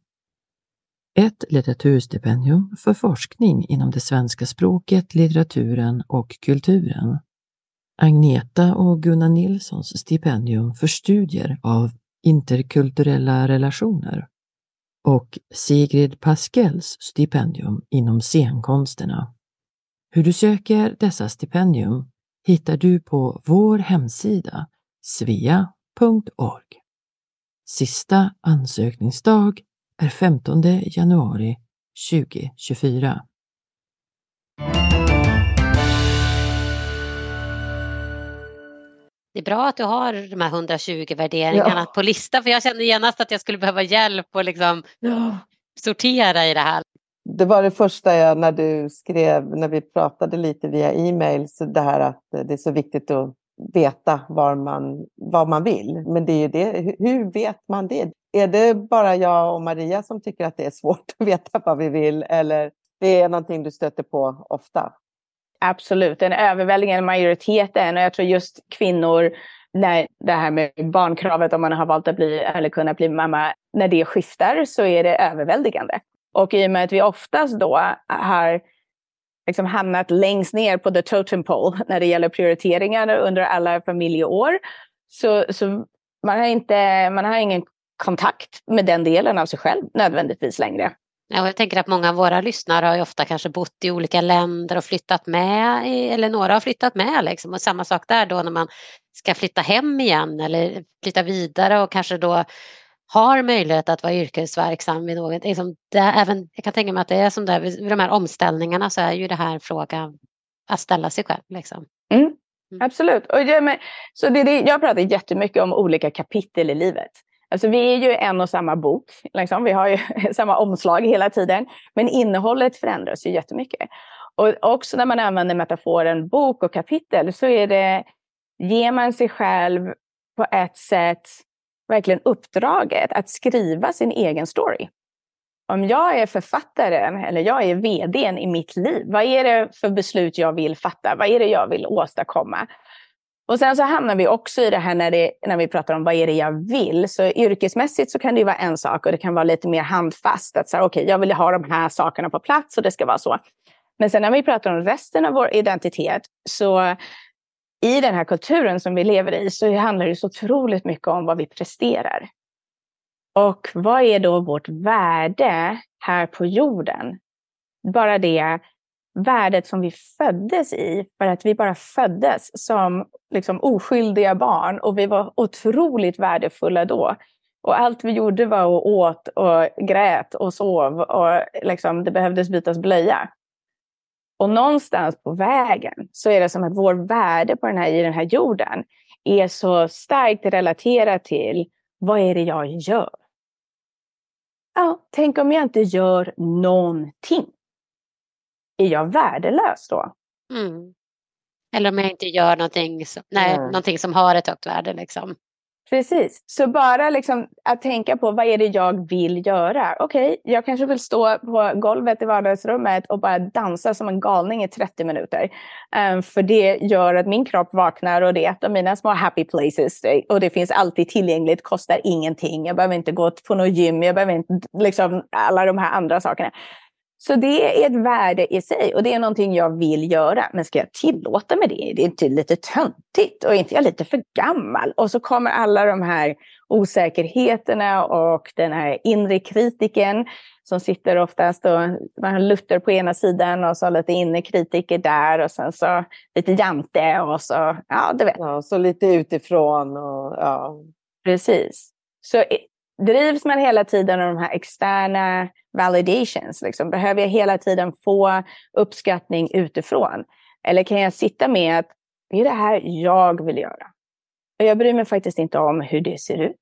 Ett litteraturstipendium för forskning inom det svenska språket, litteraturen och kulturen. Agneta och Gunnar Nilssons stipendium för studier av interkulturella relationer. Och Sigrid Paskells stipendium inom scenkonsterna. Hur du söker dessa stipendium hittar du på vår hemsida SWEA.org. Sista ansökningsdag är 15 januari 2024. Det är bra att du har de här 120 värderingarna på lista, för jag kände genast att jag skulle behöva hjälp och liksom sortera i det här. Det var det första jag, när du skrev, när vi pratade lite via e-mail, så det här att det är så viktigt att veta vad man vill. Men det är ju det, hur vet man det? Är det bara jag och Maria som tycker att det är svårt att veta vad vi vill, eller det är någonting du stöter på ofta? Absolut, en överväldigande majoritet är, och jag tror just kvinnor, när det här med barnkravet, om man har valt att bli eller kunna bli mamma, när det skiftar så är det överväldigande. Och i och med att vi oftast då har liksom hamnat längst ner på the totem pole när det gäller prioriteringar under alla familjeår, så man har ingen kontakt med den delen av sig själv nödvändigtvis längre. Ja, jag tänker att många av våra lyssnare har ju ofta kanske bott i olika länder och flyttat med, eller några har flyttat med liksom. Och samma sak där då när man ska flytta hem igen eller flytta vidare och kanske då har möjlighet att vara yrkesverksam vid något. Liksom det, även, jag kan tänka mig att det är som där, vid de här omställningarna så är ju det här frågan att ställa sig själv. Liksom. Absolut. Och jag pratar jättemycket om olika kapitel i livet. Alltså vi är ju en och samma bok, liksom. Vi har ju samma omslag hela tiden, men innehållet förändras ju jättemycket. Och också när man använder metaforen bok och kapitel, så är det, ger man sig själv på ett sätt verkligen uppdraget att skriva sin egen story. Om jag är författaren eller jag är vd:n i mitt liv, vad är det för beslut jag vill fatta? Vad är det jag vill åstadkomma? Och sen så hamnar vi också i det här när vi pratar om vad är det jag vill. Så yrkesmässigt så kan det ju vara en sak, och det kan vara lite mer handfast. Att så här, okej, jag vill ha de här sakerna på plats och det ska vara så. Men sen när vi pratar om resten av vår identitet, så i den här kulturen som vi lever i så handlar det så otroligt mycket om vad vi presterar. Och vad är då vårt värde här på jorden? Bara det värdet som vi föddes i, för att vi bara föddes som liksom oskyldiga barn och vi var otroligt värdefulla då. Och allt vi gjorde var att åt och grät och sov och liksom det behövdes bytas blöja. Och någonstans på vägen så är det som att vår värde på i den här jorden är så starkt relaterat till vad är det jag gör? Ja, tänk om jag inte gör någonting. Är jag värdelös då? Mm. Eller om jag inte gör någonting som har ett högt värde. Liksom. Precis. Så bara liksom att tänka på vad är det jag vill göra. Okej, jag kanske vill stå på golvet i vardagsrummet och bara dansa som en galning i 30 minuter. För det gör att min kropp vaknar och det är ett av mina små happy places. Och det finns alltid tillgängligt, kostar ingenting. Jag behöver inte gå på något gym, jag behöver inte liksom alla de här andra sakerna. Så det är ett värde i sig och det är någonting jag vill göra. Men ska jag tillåta mig det? Det är inte lite töntigt och inte jag lite för gammal. Och så kommer alla de här osäkerheterna och den här inre kritiken som sitter oftast och man har Luther på ena sidan och så lite inre kritiker där och sen så lite jante och så, ja du vet. Ja, så lite utifrån och ja. Precis. Så drivs man hela tiden av de här externa validations, liksom. Behöver jag hela tiden få uppskattning utifrån? Eller kan jag sitta med att det är det här jag vill göra? Och jag bryr mig faktiskt inte om hur det ser ut.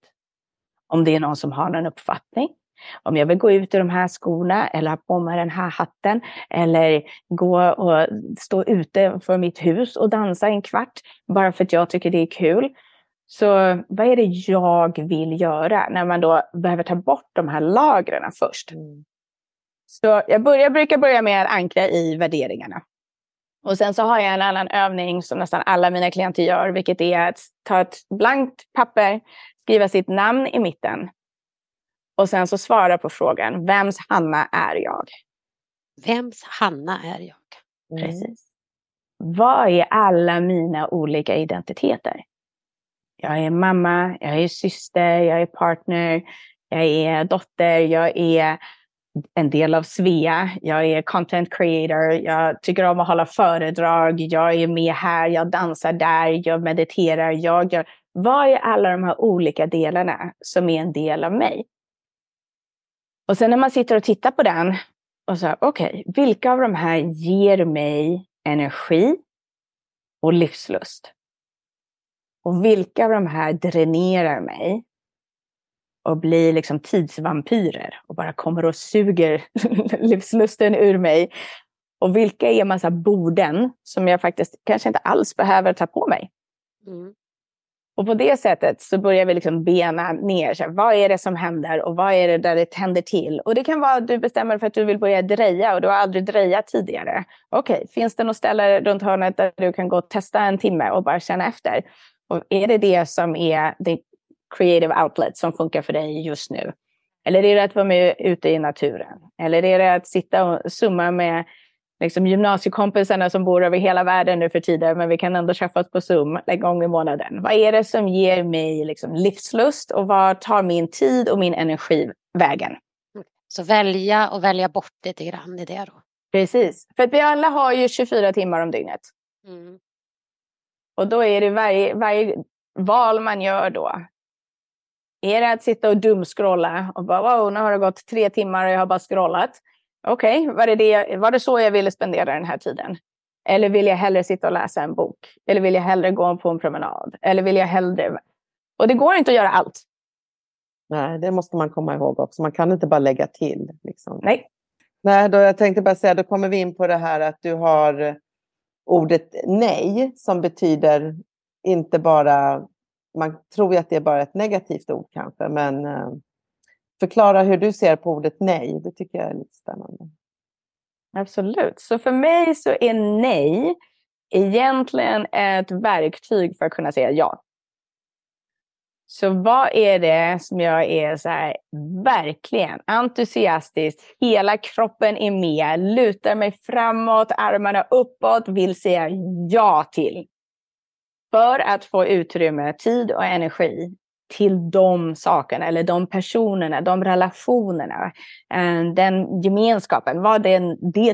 Om det är någon som har någon uppfattning. Om jag vill gå ut i de här skorna eller ha på mig den här hatten. Eller gå och stå ute för mitt hus och dansa en kvart. Bara för att jag tycker det är kul. Så vad är det jag vill göra när man då behöver ta bort de här lagren först? Så jag brukar börja med att ankra i värderingarna. Och sen så har jag en annan övning som nästan alla mina klienter gör, vilket är att ta ett blankt papper, skriva sitt namn i mitten. Och sen så svara på frågan, vems Hanna är jag? Vems Hanna är jag? Precis. Vad är alla mina olika identiteter? Jag är mamma, jag är syster, jag är partner, jag är dotter, jag är en del av SWEA, jag är content creator, jag tycker om att hålla föredrag, jag är med här, jag dansar där, jag mediterar, jag gör Vad är alla de här olika delarna som är en del av mig? Och sen när man sitter och tittar på den och så här, okej, vilka av de här ger mig energi och livslust? Och vilka av de här dränerar mig och blir liksom tidsvampyrer och bara kommer och suger livslusten ur mig? Och vilka är en massa borden som jag faktiskt kanske inte alls behöver ta på mig? Mm. Och på det sättet så börjar vi liksom bena ner. Så här, vad är det som händer och vad är det där det tänder till? Och det kan vara att du bestämmer för att du vill börja dreja och du har aldrig drejat tidigare. Okej, finns det något ställe runt hörnet där du kan gå och testa en timme och bara känna efter? Och är det det som är det creative outlet som funkar för dig just nu? Eller är det att vara med ute i naturen? Eller är det att sitta och summa med liksom gymnasiekompisarna som bor över hela världen nu för tiden, men vi kan ändå träffas på Zoom en gång i månaden. Vad är det som ger mig liksom livslust och vad tar min tid och min energi vägen? Så välja och välja bort lite grann i det då. Precis, för att vi alla har ju 24 timmar om dygnet. Mm. Och då är det varje val man gör då. Är det att sitta och dumskrolla och bara wow, nu har det gått 3 timmar och jag har bara scrollat. Okej, var det så jag ville spendera den här tiden? Eller vill jag hellre sitta och läsa en bok? Eller vill jag hellre gå på en promenad? Eller vill jag hellre... Och det går inte att göra allt. Nej, det måste man komma ihåg också. Man kan inte bara lägga till. Liksom. Nej, då jag tänkte bara säga, då kommer vi in på det här att du har ordet nej som betyder inte bara... Man tror ju att det är bara ett negativt ord kanske, men... Förklara hur du ser på ordet nej. Det tycker jag är lite spännande. Absolut. Så för mig så är nej egentligen ett verktyg för att kunna säga ja. Så vad är det som jag är så här verkligen entusiastiskt. Hela kroppen är med. Lutar mig framåt, armarna uppåt. Vill säga ja till. För att få utrymme, tid och energi. Till de sakerna eller de personerna, de relationerna, den gemenskapen, vad det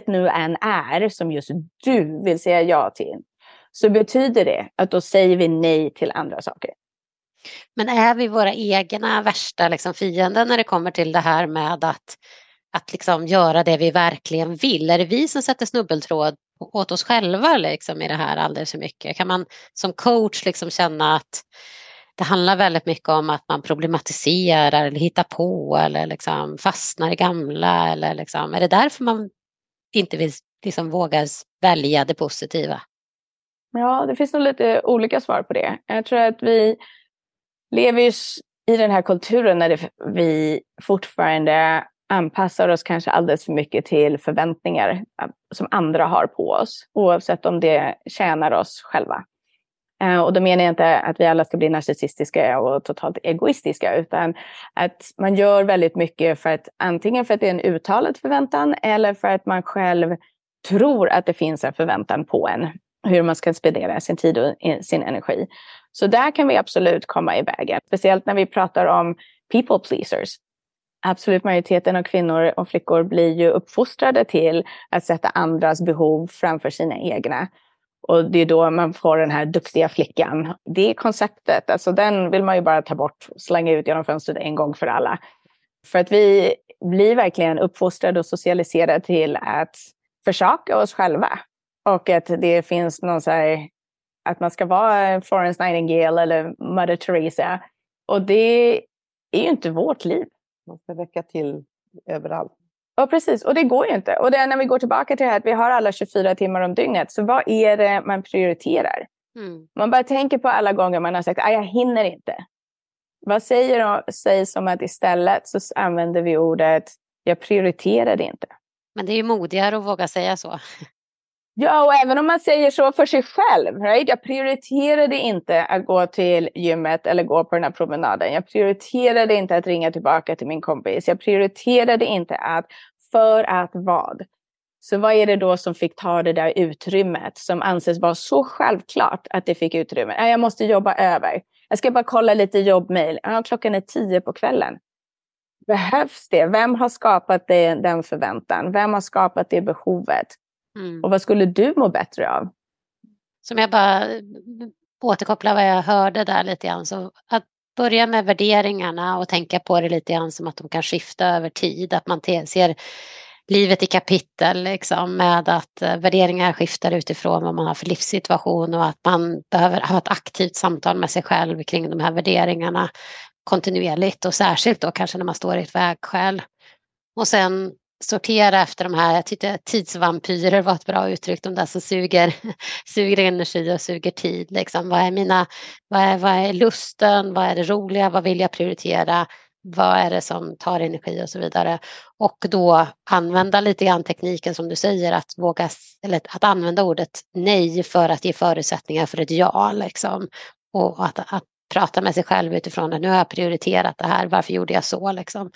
nu än är som just du vill säga ja till. Så betyder det att då säger vi nej till andra saker. Men är vi våra egna värsta liksom fiender när det kommer till det här med att liksom göra det vi verkligen vill? Är det vi som sätter snubbeltråd åt oss själva liksom i det här alldeles för mycket? Kan man som coach liksom känna att det handlar väldigt mycket om att man problematiserar eller hittar på eller liksom fastnar i gamla? Eller liksom, är det därför man inte vill liksom våga välja det positiva? Ja, det finns nog lite olika svar på det. Jag tror att vi lever ju i den här kulturen när vi fortfarande anpassar oss kanske alldeles för mycket till förväntningar som andra har på oss. Oavsett om det tjänar oss själva. Och då menar jag inte att vi alla ska bli narcissistiska och totalt egoistiska, utan att man gör väldigt mycket för att antingen för att det är en uttalad förväntan eller för att man själv tror att det finns en förväntan på en hur man ska spendera sin tid och sin energi. Så där kan vi absolut komma i vägen, speciellt när vi pratar om people pleasers. Absolut majoriteten av kvinnor och flickor blir ju uppfostrade till att sätta andras behov framför sina egna. Och det är då man får den här duktiga flickan. Det är konceptet. Alltså den vill man ju bara ta bort. Slänga ut genom fönstret en gång för alla. För att vi blir verkligen uppfostrade och socialiserade till att försaka oss själva. Och att det finns någon så här... Att man ska vara Florence Nightingale eller Mother Teresa. Och det är ju inte vårt liv. Man ska väcka till överallt. Ja, precis. Och det går ju inte. Och det är när vi går tillbaka till det här att vi har alla 24 timmar om dygnet. Så vad är det man prioriterar? Mm. Man bara tänker på alla gånger man har sagt att jag hinner inte. Vad sägs om att istället så använder vi ordet jag prioriterade inte. Men det är ju modigare att våga säga så. Ja, och även om man säger så för sig själv. Right? Jag prioriterade inte att gå till gymmet eller gå på den här promenaden. Jag prioriterade inte att ringa tillbaka till min kompis. Jag prioriterade inte att, för att vad. Så vad är det då som fick ta det där utrymmet som anses vara så självklart att det fick utrymme? Jag måste jobba över. Jag ska bara kolla lite jobbmail. Klockan är 10 på kvällen. Behövs det? Vem har skapat den förväntan? Vem har skapat det behovet? Mm. Och vad skulle du må bättre av? Som jag bara återkoppla vad jag hörde där lite grann, så att börja med värderingarna och tänka på det lite grann som att de kan skifta över tid, att man ser livet i kapitel liksom, med att värderingar skiftar utifrån vad man har för livssituation och att man behöver ha ett aktivt samtal med sig själv kring de här värderingarna kontinuerligt och särskilt då kanske när man står i ett vägskäl. Och sen sortera efter de här, jag tyckte tidsvampyrer var ett bra uttryck, de där som suger energi och suger tid liksom. Vad är lusten, vad är det roliga, vad vill jag prioritera, vad är det som tar energi och så vidare. Och då använda lite grann tekniken som du säger, att våga, eller att använda ordet nej för att ge förutsättningar för ett ja liksom. Och att prata med sig själv utifrån det, nu har jag prioriterat det här, varför gjorde jag så liksom.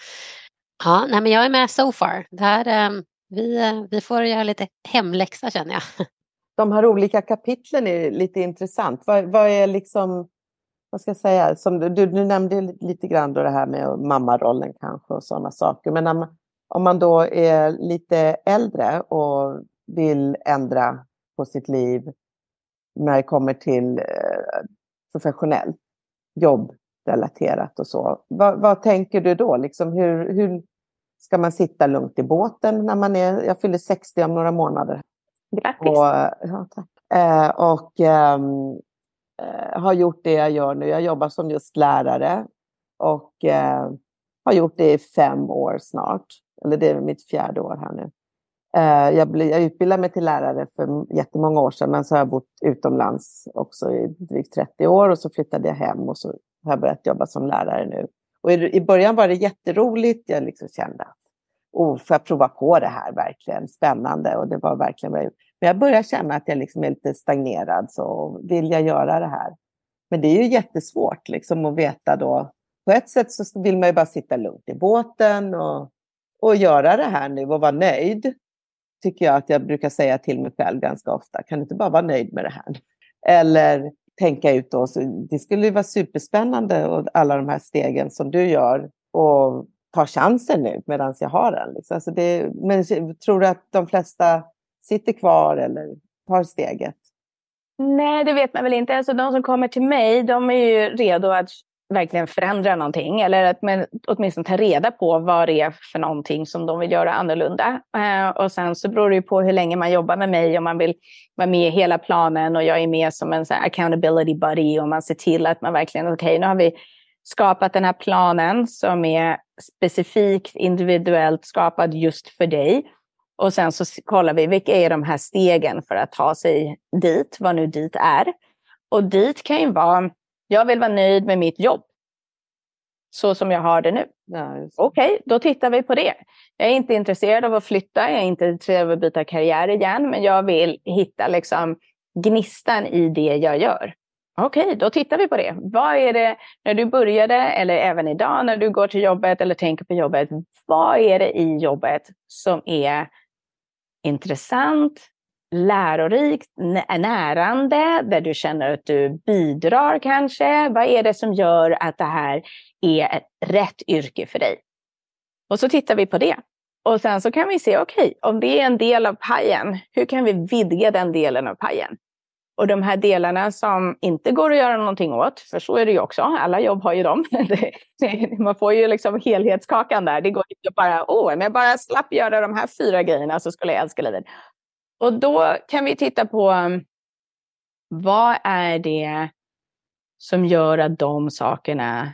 Ja, nej, men jag är med so far. Det här, vi får göra lite hemläxa känner jag. De här olika kapitlen är lite intressant. Vad är liksom, vad ska jag säga, som du nämnde lite grann då det här med mammarollen kanske och sådana saker. Men om man då är lite äldre och vill ändra på sitt liv när det kommer till professionellt jobb relaterat och så. Vad tänker du då? Liksom hur ska man sitta lugnt i båten när man är... Jag fyller 60 om några månader. Grattis! Och har gjort det jag gör nu. Jag jobbar som just lärare och har gjort det i 5 år snart. Eller det är mitt 4:e år här nu. Jag utbildade mig till lärare för jättemånga år sedan, men så har jag bott utomlands också i drygt 30 år och så flyttade jag hem och så har jag börjat jobba som lärare nu. Och i början var det jätteroligt. Jag liksom kände att får jag prova på det här, verkligen spännande, och det var verkligen vad jag gjorde. Men jag börjar känna att jag liksom är lite stagnerad, så vill jag göra det här. Men det är ju jättesvårt liksom att veta då. På ett sätt så vill man ju bara sitta lugnt i båten och göra det här nu och vara nöjd. Tycker jag att jag brukar säga till mig själv ganska ofta. Kan du inte bara vara nöjd med det här? Eller tänka ut då. Så det skulle ju vara superspännande och alla de här stegen som du gör. Och ta chansen nu medan jag har den. Alltså det, men tror du att de flesta sitter kvar eller tar steget? Nej, det vet man väl inte. Alltså de som kommer till mig, de är ju redo att verkligen förändra någonting. Eller att man åtminstone ta reda på vad det är för någonting som de vill göra annorlunda. Och sen så beror det ju på hur länge man jobbar med mig. Om man vill vara med i hela planen och jag är med som en så här accountability buddy. Och man ser till att man verkligen, okej, nu har vi skapat den här planen som är specifikt individuellt skapad just för dig. Och sen så kollar vi vilka är de här stegen för att ta sig dit, vad nu dit är. Och dit kan ju vara... Jag vill vara nöjd med mitt jobb. Så som jag har det nu. Ja, Okej, då tittar vi på det. Jag är inte intresserad av att flytta. Jag är inte intresserad av att byta karriär igen. Men jag vill hitta liksom gnistan i det jag gör. Okej, då tittar vi på det. Vad är det när du började eller även idag när du går till jobbet eller tänker på jobbet. Vad är det i jobbet som är intressant? Lärorikt, närande, där du känner att du bidrar kanske. Vad är det som gör att det här är ett rätt yrke för dig? Och så tittar vi på det. Och sen så kan vi se, okej, om det är en del av pajen, hur kan vi vidga den delen av pajen? Och de här delarna som inte går att göra någonting åt, för så är det ju också. Alla jobb har ju dem. Man får ju liksom helhetskakan där. Det går ju bara, men jag bara slapp göra de här 4 grejerna så skulle jag älska livet. Och då kan vi titta på vad är det som gör att de sakerna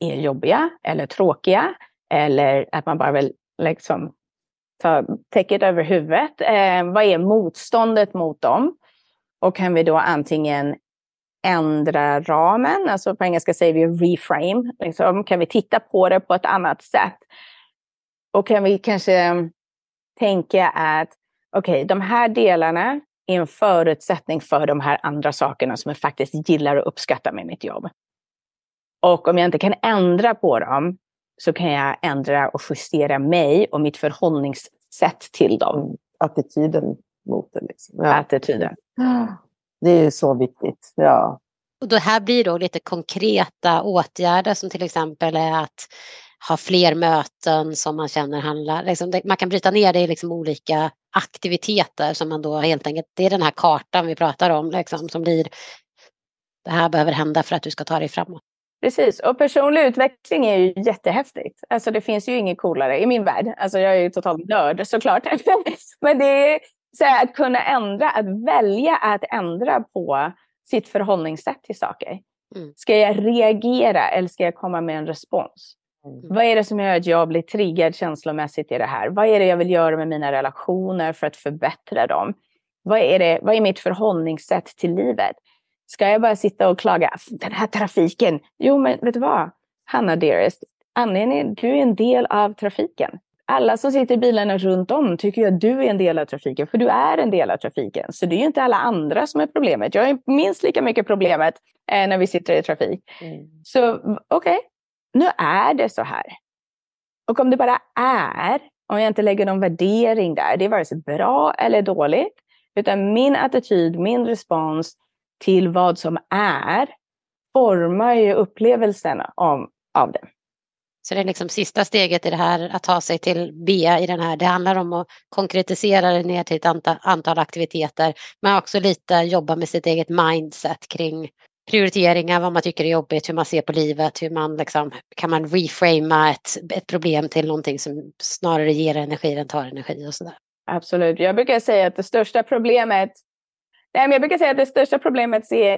är jobbiga eller tråkiga. Eller att man bara vill liksom täcka det över huvudet. Vad är motståndet mot dem? Och kan vi då antingen ändra ramen, alltså på engelska säger vi reframe. Liksom, kan vi titta på det på ett annat sätt? Och kan vi kanske tänka att okej, de här delarna är en förutsättning för de här andra sakerna som jag faktiskt gillar och uppskattar med mitt jobb. Och om jag inte kan ändra på dem så kan jag ändra och justera mig och mitt förhållningssätt till dem. Attityden mot det liksom. Ja. Attityden. Det är ju så viktigt, ja. Och det här blir då lite konkreta åtgärder som till exempel är att ha fler möten som man känner handlar. Liksom, man kan bryta ner det i liksom olika aktiviteter som man då helt enkelt, det är den här kartan vi pratar om liksom, som blir Det här behöver hända för att du ska ta dig framåt. Precis, och personlig utveckling är ju jättehäftigt. Alltså det finns ju inget coolare i min värld. Alltså jag är ju totalt nörd såklart. Men det är så här, att kunna ändra, att välja att ändra på sitt förhållningssätt till saker. Mm. Ska jag reagera eller ska jag komma med en respons? Mm. Vad är det som gör att jag blir triggad känslomässigt i det här? Vad är det jag vill göra med mina relationer för att förbättra dem? Vad är mitt förhållningssätt till livet? Ska jag bara sitta och klaga? Den här trafiken. Jo, men vet du vad? Hanna dearest. Anledningen, du är en del av trafiken. Alla som sitter i bilarna runt om tycker att du är en del av trafiken. För du är en del av trafiken. Så det är ju inte alla andra som är problemet. Jag är minst lika mycket problemet när vi sitter i trafik. Mm. Så okej. Nu är det så här. Och om det bara är. Om jag inte lägger någon värdering där. Det är vare sig bra eller dåligt. Utan min attityd, min respons till vad som är, formar ju upplevelsen av det. Så det är liksom sista steget i det här, att ta sig till BEA i den här. Det handlar om att konkretisera det ner till ett antal aktiviteter. Men också lite jobba med sitt eget mindset kring prioriteringar, vad man tycker är jobbigt, hur man ser på livet, hur man liksom, kan man reframa ett problem till någonting som snarare ger energi än tar energi och sådär. Absolut, jag brukar säga att det största problemet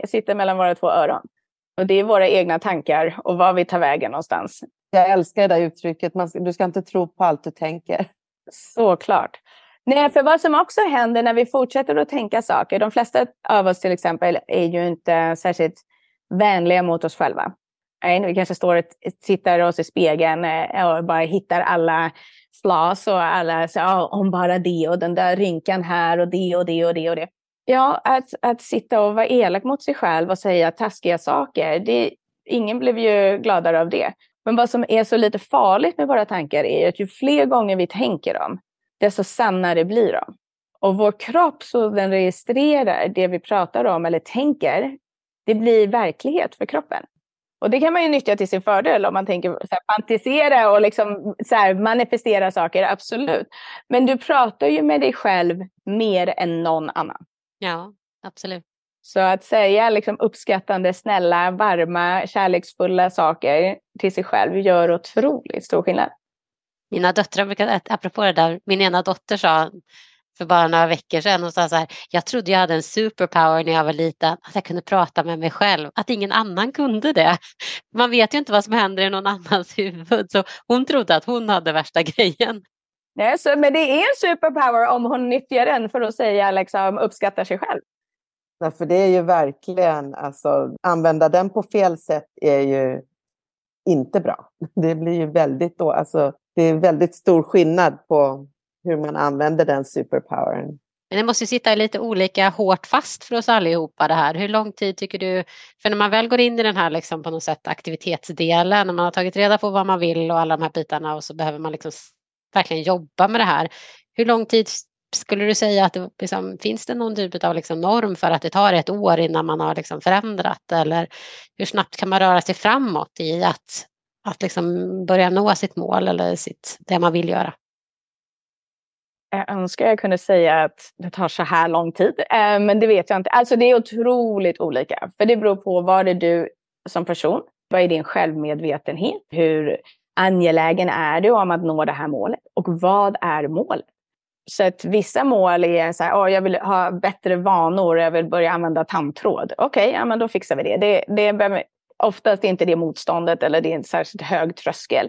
sitter mellan våra två öron. Och det är våra egna tankar och vad vi tar vägen någonstans. Jag älskar det där uttrycket. Du ska inte tro på allt du tänker. Såklart. Nej, för vad som också händer när vi fortsätter att tänka saker. De flesta av oss till exempel är ju inte särskilt vänliga mot oss själva. Vi kanske står och tittar oss i spegeln och bara hittar alla flas och alla så, om bara det och den där rynkan här och det och det och det och det. Ja, att sitta och vara elak mot sig själv och säga taskiga saker, ingen blev ju gladare av det. Men vad som är så lite farligt med våra tankar är att ju fler gånger vi tänker dem, desto sannare blir de. Och vår kropp, så den registrerar det vi pratar om eller tänker, det blir verklighet för kroppen. Och det kan man ju nyttja till sin fördel om man tänker så här, fantisera och liksom, så här, manifestera saker, absolut. Men du pratar ju med dig själv mer än någon annan. Ja, absolut. Så att säga liksom uppskattande, snälla, varma, kärleksfulla saker till sig själv gör otroligt stor skillnad. Mina döttrar brukar, apropå det där, min ena dotter sa för bara några veckor sedan och sa så här: jag trodde jag hade en superpower när jag var liten, att jag kunde prata med mig själv, att ingen annan kunde det. Man vet ju inte vad som händer i någon annans huvud, så hon trodde att hon hade värsta grejen. Nej, så, men det är en superpower om hon nyttjar den för att säga liksom, uppskattar sig själv. Ja, för det är ju verkligen, alltså, använda den på fel sätt är ju inte bra. Det blir ju väldigt då, alltså, det är väldigt stor skillnad på hur man använder den superpowern. Men det måste ju sitta lite olika hårt fast för oss allihopa det här. Hur lång tid tycker du, för när man väl går in i den här liksom, på något sätt aktivitetsdelen, när man har tagit reda på vad man vill och alla de här bitarna och så behöver man liksom verkligen jobba med det här. Hur lång tid skulle du säga att det, liksom, finns det någon typ av liksom, norm för att det tar ett år innan man har liksom, förändrat? Eller hur snabbt kan man röra sig framåt i att liksom, börja nå sitt mål eller det man vill göra? Jag önskar jag kunde säga att det tar så här lång tid. Men det vet jag inte. Alltså det är otroligt olika. För det beror på vad är du som person? Vad är din självmedvetenhet? Hur angelägen är du om att nå det här målet? Och vad är målet? Så att vissa mål är så här, jag vill ha bättre vanor, jag vill börja använda tandtråd. Okej, ja men då fixar vi det. Oftast är inte det motståndet eller det är en särskilt hög tröskel.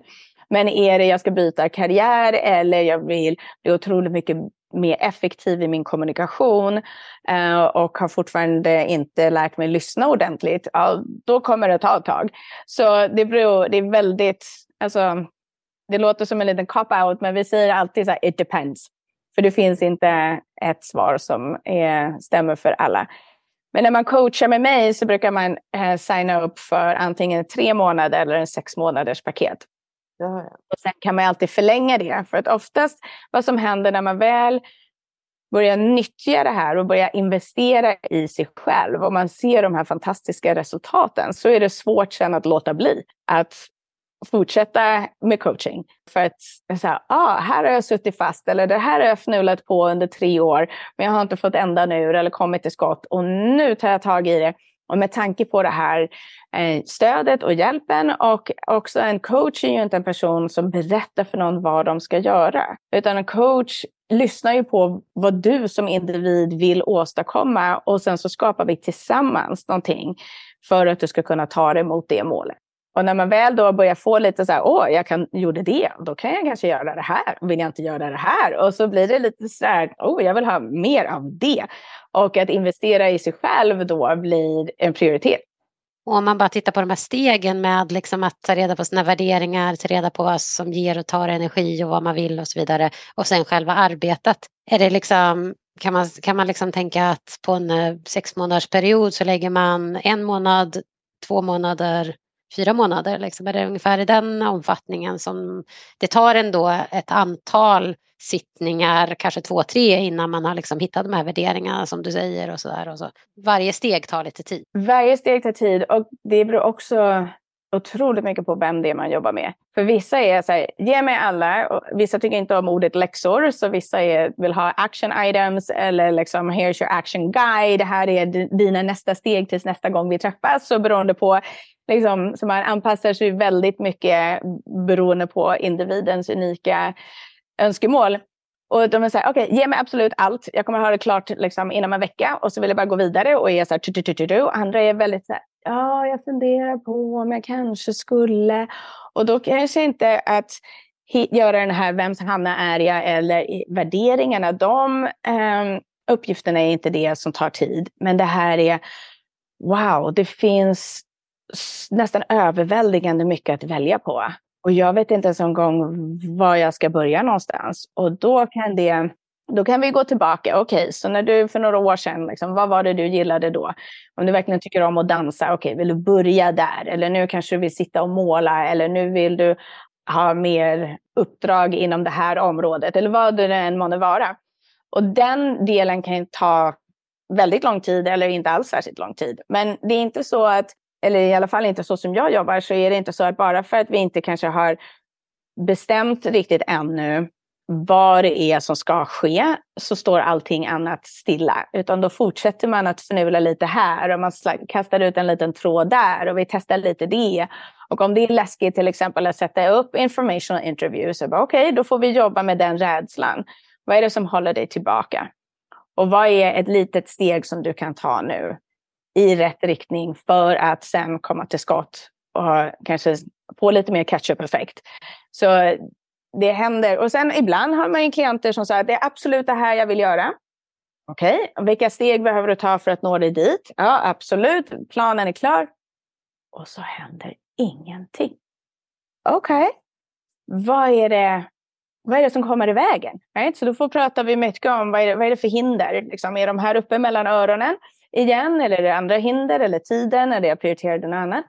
Men är det jag ska byta karriär eller jag vill bli otroligt mycket mer effektiv i min kommunikation och har fortfarande inte lärt mig lyssna ordentligt, ja, då kommer det ta ett tag. Så det är väldigt, alltså, det låter som en liten cop-out, men vi säger alltid så här, it depends. För det finns inte ett svar som stämmer för alla. Men när man coachar med mig så brukar man signa upp för antingen 3 månader eller en 6 månaders paket. Ja. Och sen kan man alltid förlänga det. För att oftast vad som händer när man väl börjar nyttja det här och börjar investera i sig själv och man ser de här fantastiska resultaten, så är det svårt sen att låta bli att fortsätta med coaching. För att så här, här har jag suttit fast eller det här har jag fnulat på under 3 år men jag har inte fått ändan ur eller kommit till skott och nu tar jag tag i det Och med tanke på det här stödet och hjälpen, och också en coach är ju inte en person som berättar för någon vad de ska göra. Utan en coach lyssnar ju på vad du som individ vill åstadkomma, och sen så skapar vi tillsammans någonting för att du ska kunna ta dig mot det målet. Och när man väl då börjar få lite så här, gjorde det, då kan jag kanske göra det här, vill jag inte göra det här. Och så blir det lite så här, jag vill ha mer av det. Och att investera i sig själv då blir en prioritet. Och om man bara tittar på de här stegen med liksom att ta reda på sina värderingar, ta reda på vad som ger och tar energi och vad man vill och så vidare. Och sen själva arbetet. Är det liksom... Kan man liksom tänka att på en 6-månadersperiod så lägger man 1 månad, 2 månader, 4 månader. Liksom. Är det ungefär i den omfattningen som det tar ändå ett antal sittningar, kanske 2-3 innan man har liksom hittat de här värderingarna som du säger och sådär. Och så. Varje steg tar lite tid. Varje steg tar tid, och det beror också otroligt mycket på vem det är man jobbar med. För vissa är så här, ge mig alla. Och vissa tycker inte om ordet läxor. Så vissa vill ha action items. Eller liksom, here's your action guide. Det här är dina nästa steg tills nästa gång vi träffas. Så beroende på, liksom, så man anpassar sig väldigt mycket beroende på individens unika önskemål. Och de säger, okej, ge mig absolut allt. Jag kommer ha det klart liksom, inom en vecka. Och så vill jag bara gå vidare och är så här, andra är väldigt så här, jag funderar på om jag kanske skulle. Och då kanske inte att göra den här vems Hanna är jag eller värderingarna. De uppgifterna är inte det som tar tid. Men det här är, det finns nästan överväldigande mycket att välja på. Och jag vet inte ens en gång var jag ska börja någonstans. Och då kan vi gå tillbaka. Okej, så när du för några år sedan, liksom, vad var det du gillade då? Om du verkligen tycker om att dansa, vill du börja där? Eller nu kanske du vill sitta och måla. Eller nu vill du ha mer uppdrag inom det här området. Eller vad det än månne vara. Och den delen kan ju ta väldigt lång tid eller inte alls särskilt lång tid. Men det är inte så att, eller i alla fall inte så som jag jobbar, så är det inte så att bara för att vi inte kanske har bestämt riktigt ännu vad det är som ska ske, så står allting annat stilla. Utan då fortsätter man att förnula lite här, och man kastar ut en liten tråd där, och vi testar lite det. Och om det är läskigt till exempel att sätta upp informational interviews, så då får vi jobba med den rädslan. Vad är det som håller dig tillbaka? Och vad är ett litet steg som du kan ta nu i rätt riktning för att sen komma till skott och kanske få lite mer catch-up-effekt? Så det händer. Och sen ibland har man ju klienter som säger att det är absolut det här jag vill göra. Okej, vilka steg behöver du ta för att nå dig dit? Ja, absolut. Planen är klar. Och så händer ingenting. Okej. Vad är det som kommer i vägen? Right? Så då pratar vi mycket om vad är det för hinder. Liksom, är de här uppe mellan öronen igen? Eller är det andra hinder? Eller tiden? Eller jag prioriterar den annan?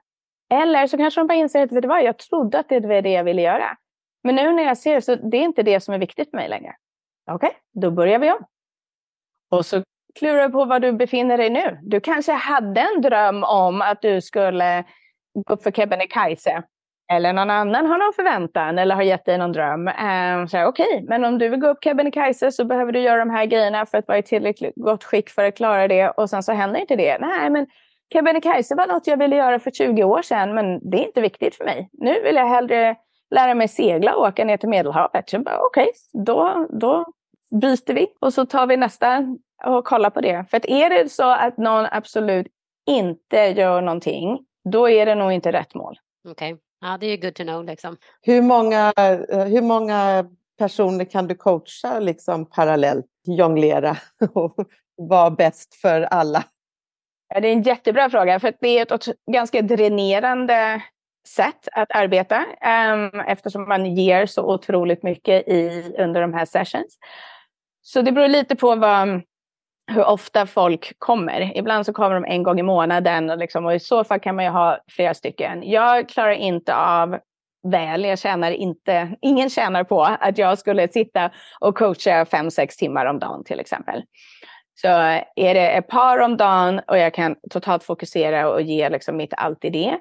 Eller så kanske de bara inser att jag trodde att det var det jag ville göra. Men nu när jag ser så det är inte det som är viktigt för mig längre. Okej, då börjar vi om. Och så klurar du på var du befinner dig nu. Du kanske hade en dröm om att du skulle gå upp för Kebnekaise. Eller någon annan har någon förväntan eller har gett dig någon dröm. Men om du vill gå upp Kebnekaise så behöver du göra de här grejerna för att vara i tillräckligt gott skick för att klara det. Och sen så händer inte det. Nej, men Kebnekaise var något jag ville göra för 20 år sedan. Men det är inte viktigt för mig. Nu vill jag hellre lära mig segla och åka ner till Medelhavet. Då byter vi. Och så tar vi nästa och kollar på det. För att är det så att någon absolut inte gör någonting, då är det nog inte rätt mål. Okej. Ja, det är ju good to know. Liksom. Hur många personer kan du coacha liksom, parallellt? Jonglera och vara bäst för alla? Ja, det är en jättebra fråga. För det är ett ganska dränerande sätt att arbeta. Eftersom man ger så otroligt mycket under de här sessions. Så det beror lite på hur ofta folk kommer. Ibland så kommer de en gång i månaden. Och i så fall kan man ju ha flera stycken. Jag klarar inte av ingen tjänar på att jag skulle sitta och coacha 5-6 timmar om dagen till exempel. Så är det ett par om dagen och jag kan totalt fokusera och ge mitt allt i det,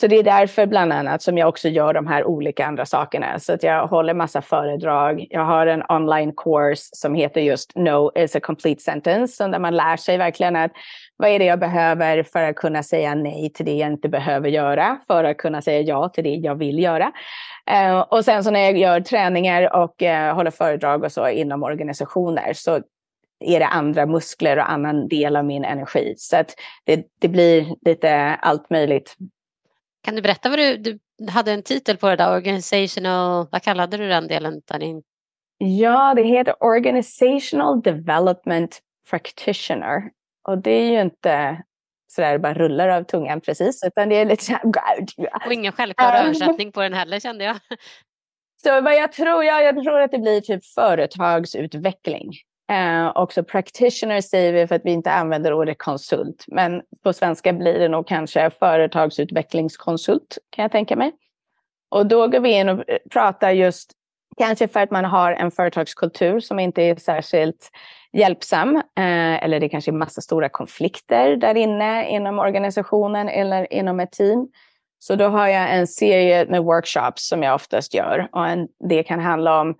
Så det är därför bland annat som jag också gör de här olika andra sakerna. Så att jag håller massa föredrag. Jag har en online course som heter just No is a complete sentence. Där man lär sig verkligen att vad är det jag behöver för att kunna säga nej till det jag inte behöver göra. För att kunna säga ja till det jag vill göra. Och sen så när jag gör träningar och håller föredrag och så inom organisationer så är det andra muskler och annan del av min energi. Så att det blir lite allt möjligt. Kan du berätta vad du hade en titel på det där, organizational, vad kallade du den delen? Ja, det heter Organizational Development Practitioner. Och det är ju inte sådär bara rullar av tungan precis, utan det är lite såhär... Och ingen självklar översättning på den heller, kände jag. Så vad jag tror att det blir typ företagsutveckling. Också practitioner säger vi för att vi inte använder ordet konsult, men på svenska blir det nog kanske företagsutvecklingskonsult, kan jag tänka mig. Och då går vi in och pratar just kanske för att man har en företagskultur som inte är särskilt hjälpsam, eller det kanske är massa stora konflikter där inne inom organisationen eller inom ett team. Så då har jag en serie med workshops som jag oftast gör, och det kan handla om,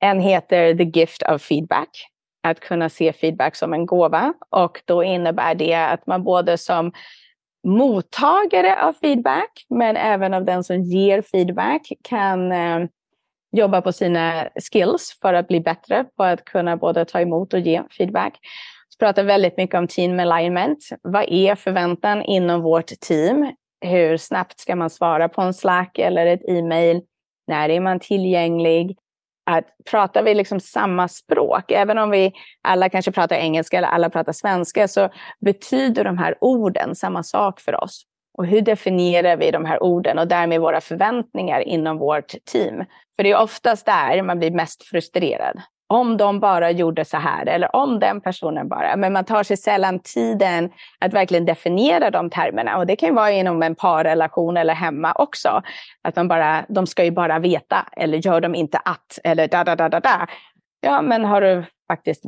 en heter The Gift of Feedback. Att kunna se feedback som en gåva. Och då innebär det att man både som mottagare av feedback, men även av den som ger feedback, kan jobba på sina skills för att bli bättre på att kunna både ta emot och ge feedback. Så pratar väldigt mycket om team alignment. Vad är förväntan inom vårt team? Hur snabbt ska man svara på en Slack eller ett e-mail? När är man tillgänglig? Att pratar vi liksom samma språk, även om vi alla kanske pratar engelska eller alla pratar svenska, så betyder de här orden samma sak för oss. Och hur definierar vi de här orden och därmed våra förväntningar inom vårt team? För det är oftast där man blir mest frustrerad. Om de bara gjorde så här, eller om den personen bara. Men man tar sig sällan tiden att verkligen definiera de termerna. Och det kan ju vara inom en parrelation eller hemma också. Att man bara, de ska ju bara veta, eller gör de inte att, eller da. Ja, men har du faktiskt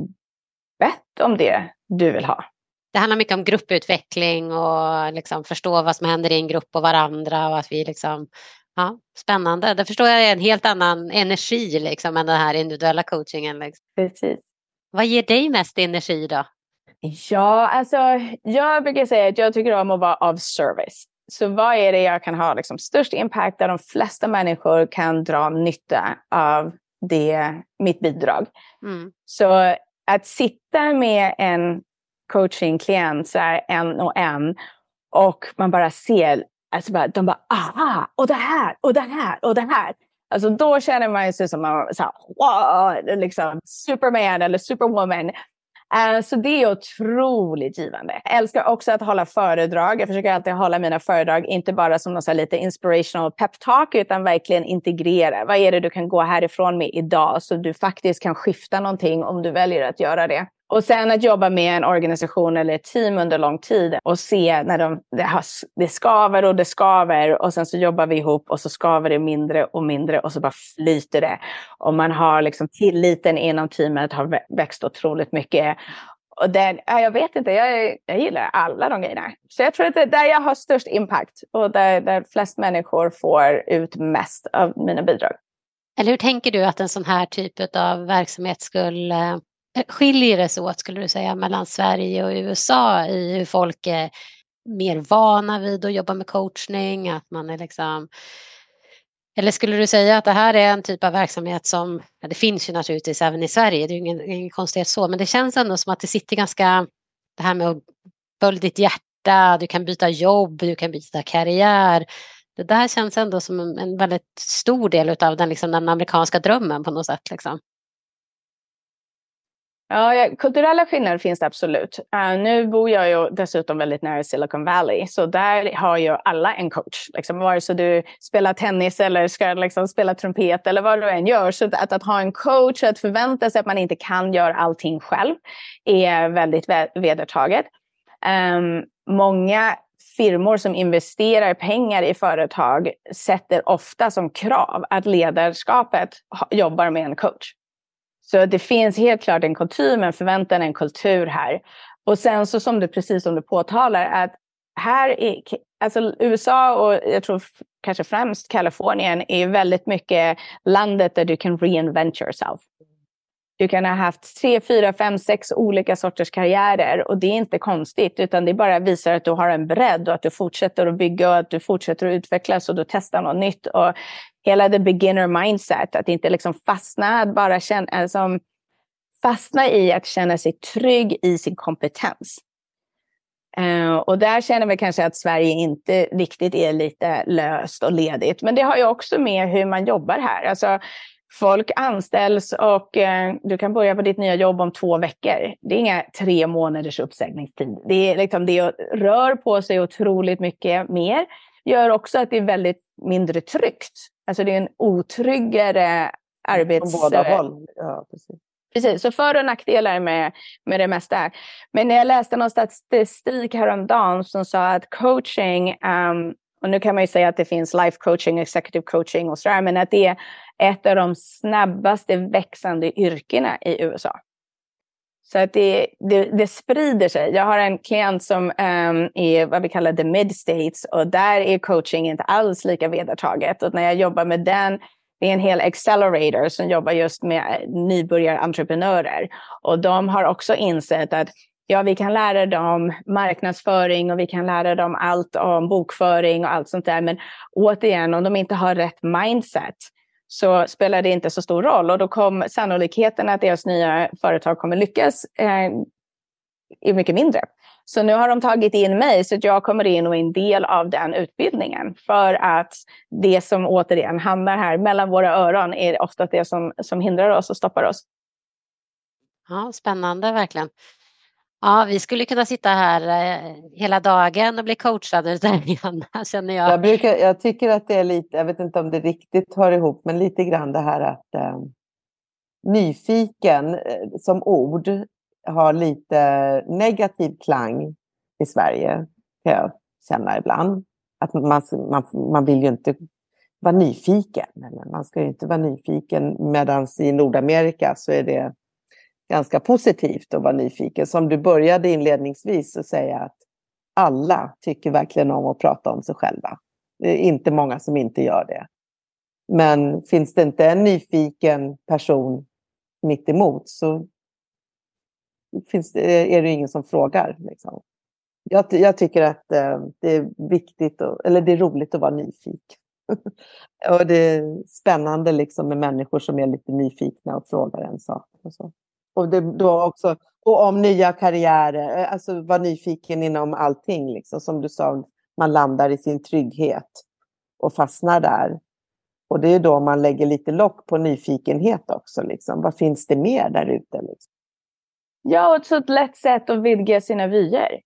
bett om det du vill ha? Det handlar mycket om grupputveckling och liksom förstå vad som händer i en grupp och varandra, och att vi liksom... Ja, spännande. Det förstår jag är en helt annan energi liksom, än den här individuella coachingen. Liksom. Precis. Vad ger dig mest energi då? Ja, alltså jag brukar säga att jag tycker om att vara av service. Så vad är det jag kan ha liksom, störst impact där de flesta människor kan dra nytta av det, mitt bidrag. Mm. Så att sitta med en coaching-klient så här, en och man bara ser... Alltså bara, de bara, aha, och det här, och det här, och det här. Alltså då känner man sig som man, så här, wow, liksom Superman eller Superwoman. Så det är otroligt givande. Jag älskar också att hålla föredrag. Jag försöker alltid hålla mina föredrag, inte bara som någon så här lite inspirational pep talk, utan verkligen integrera. Vad är det du kan gå härifrån med idag så du faktiskt kan skifta någonting om du väljer att göra det. Och sen att jobba med en organisation eller ett team under lång tid och se när det skaver och det skaver, och sen så jobbar vi ihop och så skaver det mindre och mindre och så bara flyter det. Och man har liksom tilliten inom teamet har växt otroligt mycket. Och jag vet inte, jag gillar alla de grejerna. Så jag tror att det är där jag har störst impact och där flest människor får ut mest av mina bidrag. Eller hur tänker du att en sån här typ av verksamhet skulle... Skiljer det sig åt, skulle du säga, mellan Sverige och USA i hur folk är mer vana vid att jobba med coachning? Att man är liksom... Eller skulle du säga att det här är en typ av verksamhet som... Ja, det finns ju naturligtvis även i Sverige, det är ju ingen konstighet så. Men det känns ändå som att det sitter ganska... Det här med att följa ditt hjärta, du kan byta jobb, du kan byta karriär. Det där känns ändå som en väldigt stor del av den amerikanska drömmen på något sätt liksom. Ja, kulturella skillnader finns det absolut. Nu bor jag ju dessutom väldigt nära Silicon Valley. Så där har ju alla en coach. Liksom, vare sig du spelar tennis eller ska liksom spela trumpet eller vad du än gör. Så att ha en coach, att förvänta sig att man inte kan göra allting själv, är väldigt vedertaget. Många firmor som investerar pengar i företag sätter ofta som krav att ledarskapet jobbar med en coach. Så det finns helt klart en kultur, men förväntan en kultur här. Och sen så som du påtalar, att här Alltså USA och jag tror kanske främst Kalifornien är väldigt mycket landet där du kan reinvent yourself. Du kan ha haft 3, 4, 5, 6 olika sorters karriärer och det är inte konstigt utan det bara visar att du har en bredd och att du fortsätter att bygga och att du fortsätter att utvecklas och du testar något nytt. Och hela det beginner mindset, att inte liksom fastna, att bara fastna i att känna sig trygg i sin kompetens. Och där känner vi kanske att Sverige inte riktigt är lite löst och ledigt. Men det har ju också med hur man jobbar här. Alltså, folk anställs och du kan börja på ditt nya jobb om 2 veckor. Det är inga 3 månaders uppsägningstid. Det är liksom det rör på sig otroligt mycket mer. Gör också att det är väldigt mindre tryggt. Alltså det är en otryggare arbets... På båda håll, ja precis. Precis, så för- och nackdelar med det mesta. Men när jag läste någon statistik häromdagen som sa att coaching, och nu kan man ju säga att det finns life coaching, executive coaching och sådär, men att det är ett av de snabbaste växande yrkena i USA. Så att det sprider sig. Jag har en klient som är vad vi kallar the mid-states och där är coaching inte alls lika vedertaget. Och när jag jobbar med den... Det är en hel accelerator som jobbar just med nybörjarentreprenörer. Och de har också insett att ja, vi kan lära dem marknadsföring och vi kan lära dem allt om bokföring och allt sånt där. Men återigen, om de inte har rätt mindset så spelar det inte så stor roll. Och då kommer sannolikheten att deras nya företag kommer lyckas är mycket mindre. Så nu har de tagit in mig så att jag kommer in och är en del av den utbildningen. För att det som återigen hamnar här mellan våra öron är ofta det som hindrar oss och stoppar oss. Ja, spännande verkligen. Ja, vi skulle kunna sitta här hela dagen och bli coachade där igen, känner jag. Jag tycker att det är lite, jag vet inte om det riktigt hör ihop, men lite grann det här att nyfiken som ord har lite negativ klang i Sverige, kan jag känna ibland. Att man vill ju inte vara nyfiken. Eller man ska ju inte vara nyfiken, medan i Nordamerika så är det ganska positivt att vara nyfiken. Som du började inledningsvis att säga att alla tycker verkligen om att prata om sig själva. Det är inte många som inte gör det. Men finns det inte en nyfiken person mitt emot så är det ingen som frågar liksom. Jag tycker att det är viktigt eller det är roligt att vara nyfiken. Och det är spännande liksom med människor som är lite nyfikna och frågar en sak och så. Och det då också och om nya karriärer, alltså vara nyfiken inom allting liksom, som du sa, man landar i sin trygghet och fastnar där. Och det är då man lägger lite lock på nyfikenhet också liksom. Vad finns det mer där ute liksom? Ja, och ett sådant lätt sätt att vidga sina vyer.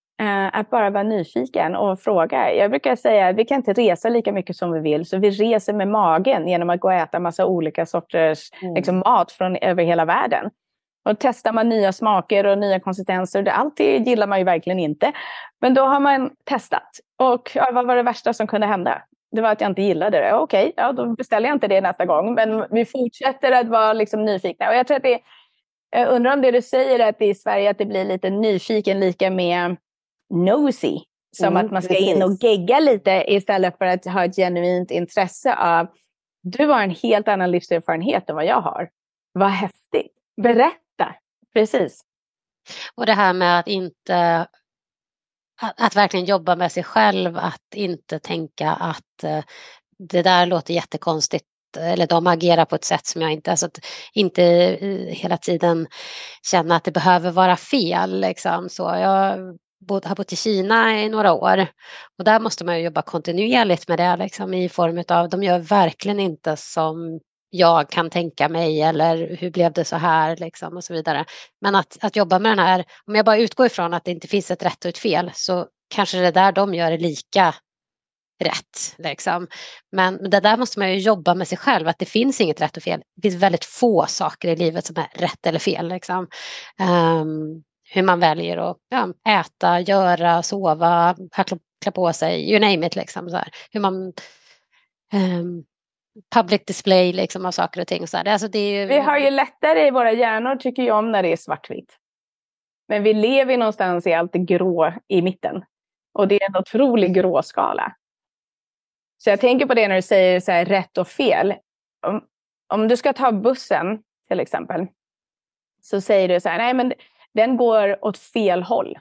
Att bara vara nyfiken och fråga. Jag brukar säga att vi kan inte resa lika mycket som vi vill. Så vi reser med magen genom att gå och äta massa olika sorters liksom, mat från över hela världen. Och testar man nya smaker och nya konsistenser. Allt det gillar man ju verkligen inte. Men då har man testat. Och ja, vad var det värsta som kunde hända? Det var att jag inte gillade det. Okej, ja, då beställer jag inte det nästa gång. Men vi fortsätter att vara liksom, nyfikna. Och jag tror att det är... Jag undrar om det du säger att det i Sverige att det blir lite nyfiken lika med nosy. Som att man ska in och gegga lite istället för att ha ett genuint intresse av du har en helt annan livserfarenhet än vad jag har. Vad häftigt. Berätta. Precis. Och det här med att inte att verkligen jobba med sig själv. Att inte tänka att det där låter jättekonstigt. Eller de agerar på ett sätt som jag inte... Alltså att inte hela tiden känna att det behöver vara fel. Liksom. Så jag har bott i Kina i några år. Och där måste man ju jobba kontinuerligt med det. Liksom, i form av... De gör verkligen inte som jag kan tänka mig. Eller hur blev det så här? Liksom, och så vidare. Men att jobba med den här... Om jag bara utgår ifrån att det inte finns ett rätt och ett fel. Så kanske det där de gör är lika... rätt liksom. Men det där måste man ju jobba med sig själv, att det finns inget rätt och fel. Det finns väldigt få saker i livet som är rätt eller fel liksom. Hur man väljer att äta, göra, sova, klä på sig, you name it liksom så här. Hur man public display liksom av saker och ting och så här. Alltså, det är ju... Vi har ju lättare i våra hjärnor tycker jag om när det är svartvitt. Men vi lever någonstans i allt det grå i mitten. Och det är en otrolig gråskala. Så jag tänker på det när du säger så här, rätt och fel. Om du ska ta bussen till exempel. Så säger du så här, nej men den går åt fel håll.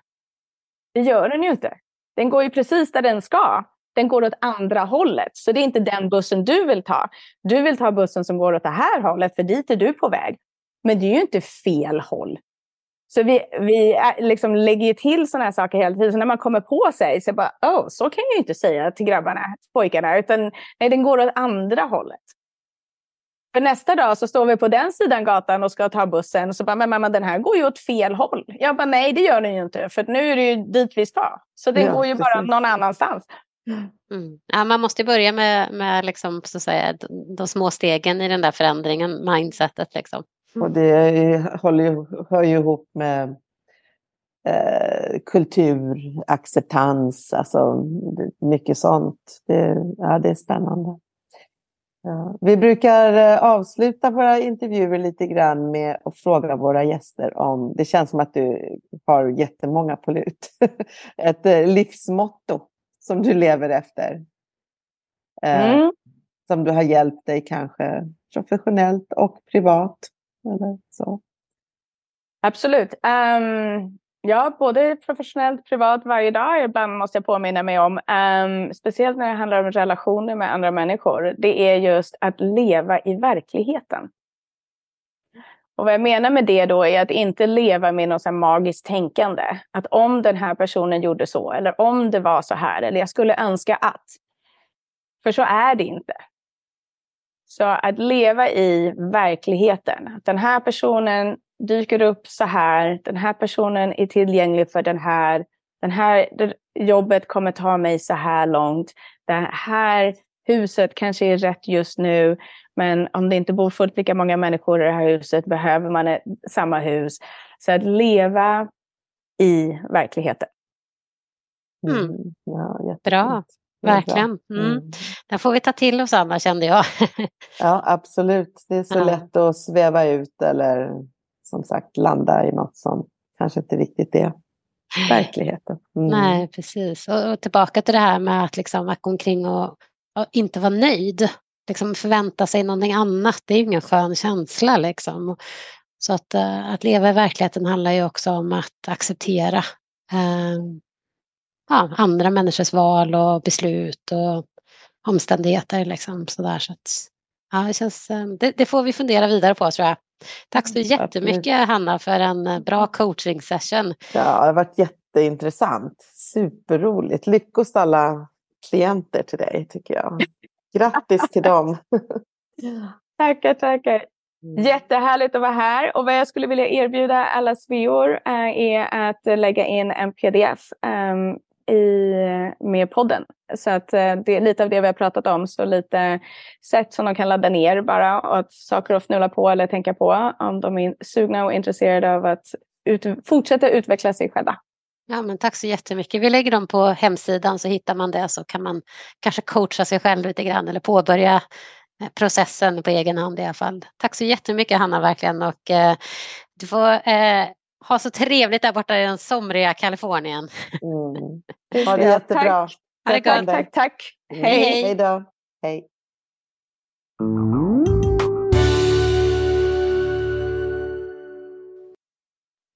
Det gör den ju inte. Den går ju precis där den ska. Den går åt andra hållet. Så det är inte den bussen du vill ta. Du vill ta bussen som går åt det här hållet. För dit är du på väg. Men det är ju inte fel håll. Så vi liksom lägger till sådana här saker hela tiden. Så när man kommer på sig så bara, så kan jag ju inte säga till grabbarna, pojkarna. Utan nej, den går åt andra hållet. För nästa dag så står vi på den sidan gatan och ska ta bussen. Och så bara, men mamma, den här går ju åt fel håll. Jag bara, nej det gör den ju inte. För nu är det ju dit vi ska. Så den går ju precis. Bara någon annanstans. Mm. Ja, man måste börja med liksom, så att säga, de små stegen i den där förändringen, mindsetet liksom. Mm. Och det hör ju ihop med kultur, acceptans, alltså mycket sånt. Det är spännande. Ja. Vi brukar avsluta våra intervjuer lite grann med att fråga våra gäster om, det känns som att du har jättemånga på lut, ett livsmotto som du lever efter. Som du har hjälpt dig kanske professionellt och privat. Eller så. Absolut. Både professionellt och privat varje dag. Ibland måste jag påminna mig om. Speciellt när det handlar om relationer med andra människor. Det är just att leva i verkligheten. Och vad jag menar med det då är att inte leva med något så här magiskt tänkande. Att om den här personen gjorde så. Eller om det var så här. Eller jag skulle önska att. För så är det inte. Så att leva i verkligheten. Den här personen dyker upp så här. Den här personen är tillgänglig för den här. Den här jobbet kommer ta mig så här långt. Det här huset kanske är rätt just nu. Men om det inte bor fullt lika många människor i det här huset behöver man samma hus. Så att leva i verkligheten. Mm. Ja, bra. Verkligen. Mm. Där får vi ta till oss, Anna, kände jag. Ja, absolut. Det är så lätt att sväva ut eller som sagt landa i något som kanske inte riktigt är verkligheten. Mm. Nej, precis. Och tillbaka till det här med att liksom att gå omkring och inte vara nöjd. Liksom förvänta sig någonting annat. Det är ju ingen skön känsla liksom. Så att leva i verkligheten handlar ju också om att acceptera andra människors val och beslut och omständigheter liksom sådär. Så att, det känns, det får vi fundera vidare på tror jag. Tack så jättemycket Hanna för en bra coaching session. Ja, det har varit jätteintressant. Superroligt. Lyckos alla klienter till dig tycker jag. Grattis till dem. Tackar. Jättehärligt att vara här och vad jag skulle vilja erbjuda alla sveor är att lägga in en pdf med podden. Så att det är lite av det vi har pratat om. Så lite sätt som de kan ladda ner bara. Och att saker att fnula på eller tänka på. Om de är sugna och intresserade av att fortsätta utveckla sig själva. Ja men tack så jättemycket. Vi lägger dem på hemsidan så hittar man det. Så kan man kanske coacha sig själv lite grann. Eller påbörja processen på egen hand i alla fall. Tack så jättemycket Hanna verkligen. Och du får... ha så trevligt där borta i den somriga Kalifornien. Mm. Ha det jättebra. Ha det gott. Tack. Hej. Hej då. Hej.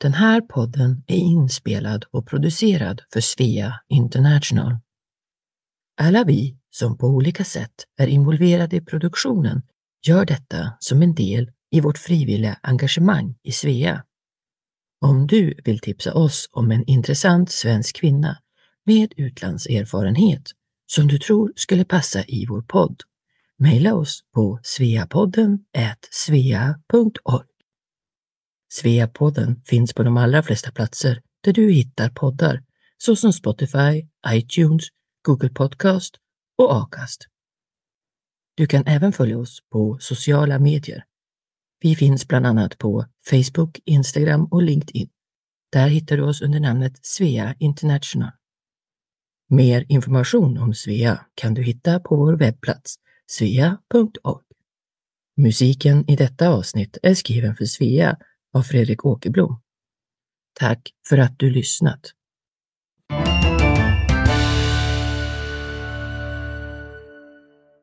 Den här podden är inspelad och producerad för SWEA International. Alla vi som på olika sätt är involverade i produktionen gör detta som en del i vårt frivilliga engagemang i SWEA. Om du vill tipsa oss om en intressant svensk kvinna med utlandserfarenhet som du tror skulle passa i vår podd, mejla oss på sveapodden@svea.org. SWEA-podden finns på de allra flesta platser där du hittar poddar såsom Spotify, iTunes, Google Podcast och Acast. Du kan även följa oss på sociala medier. Vi finns bland annat på Facebook, Instagram och LinkedIn. Där hittar du oss under namnet SWEA International. Mer information om SWEA kan du hitta på vår webbplats svea.org. Musiken i detta avsnitt är skriven för SWEA av Fredrik Åkerblom. Tack för att du lyssnat.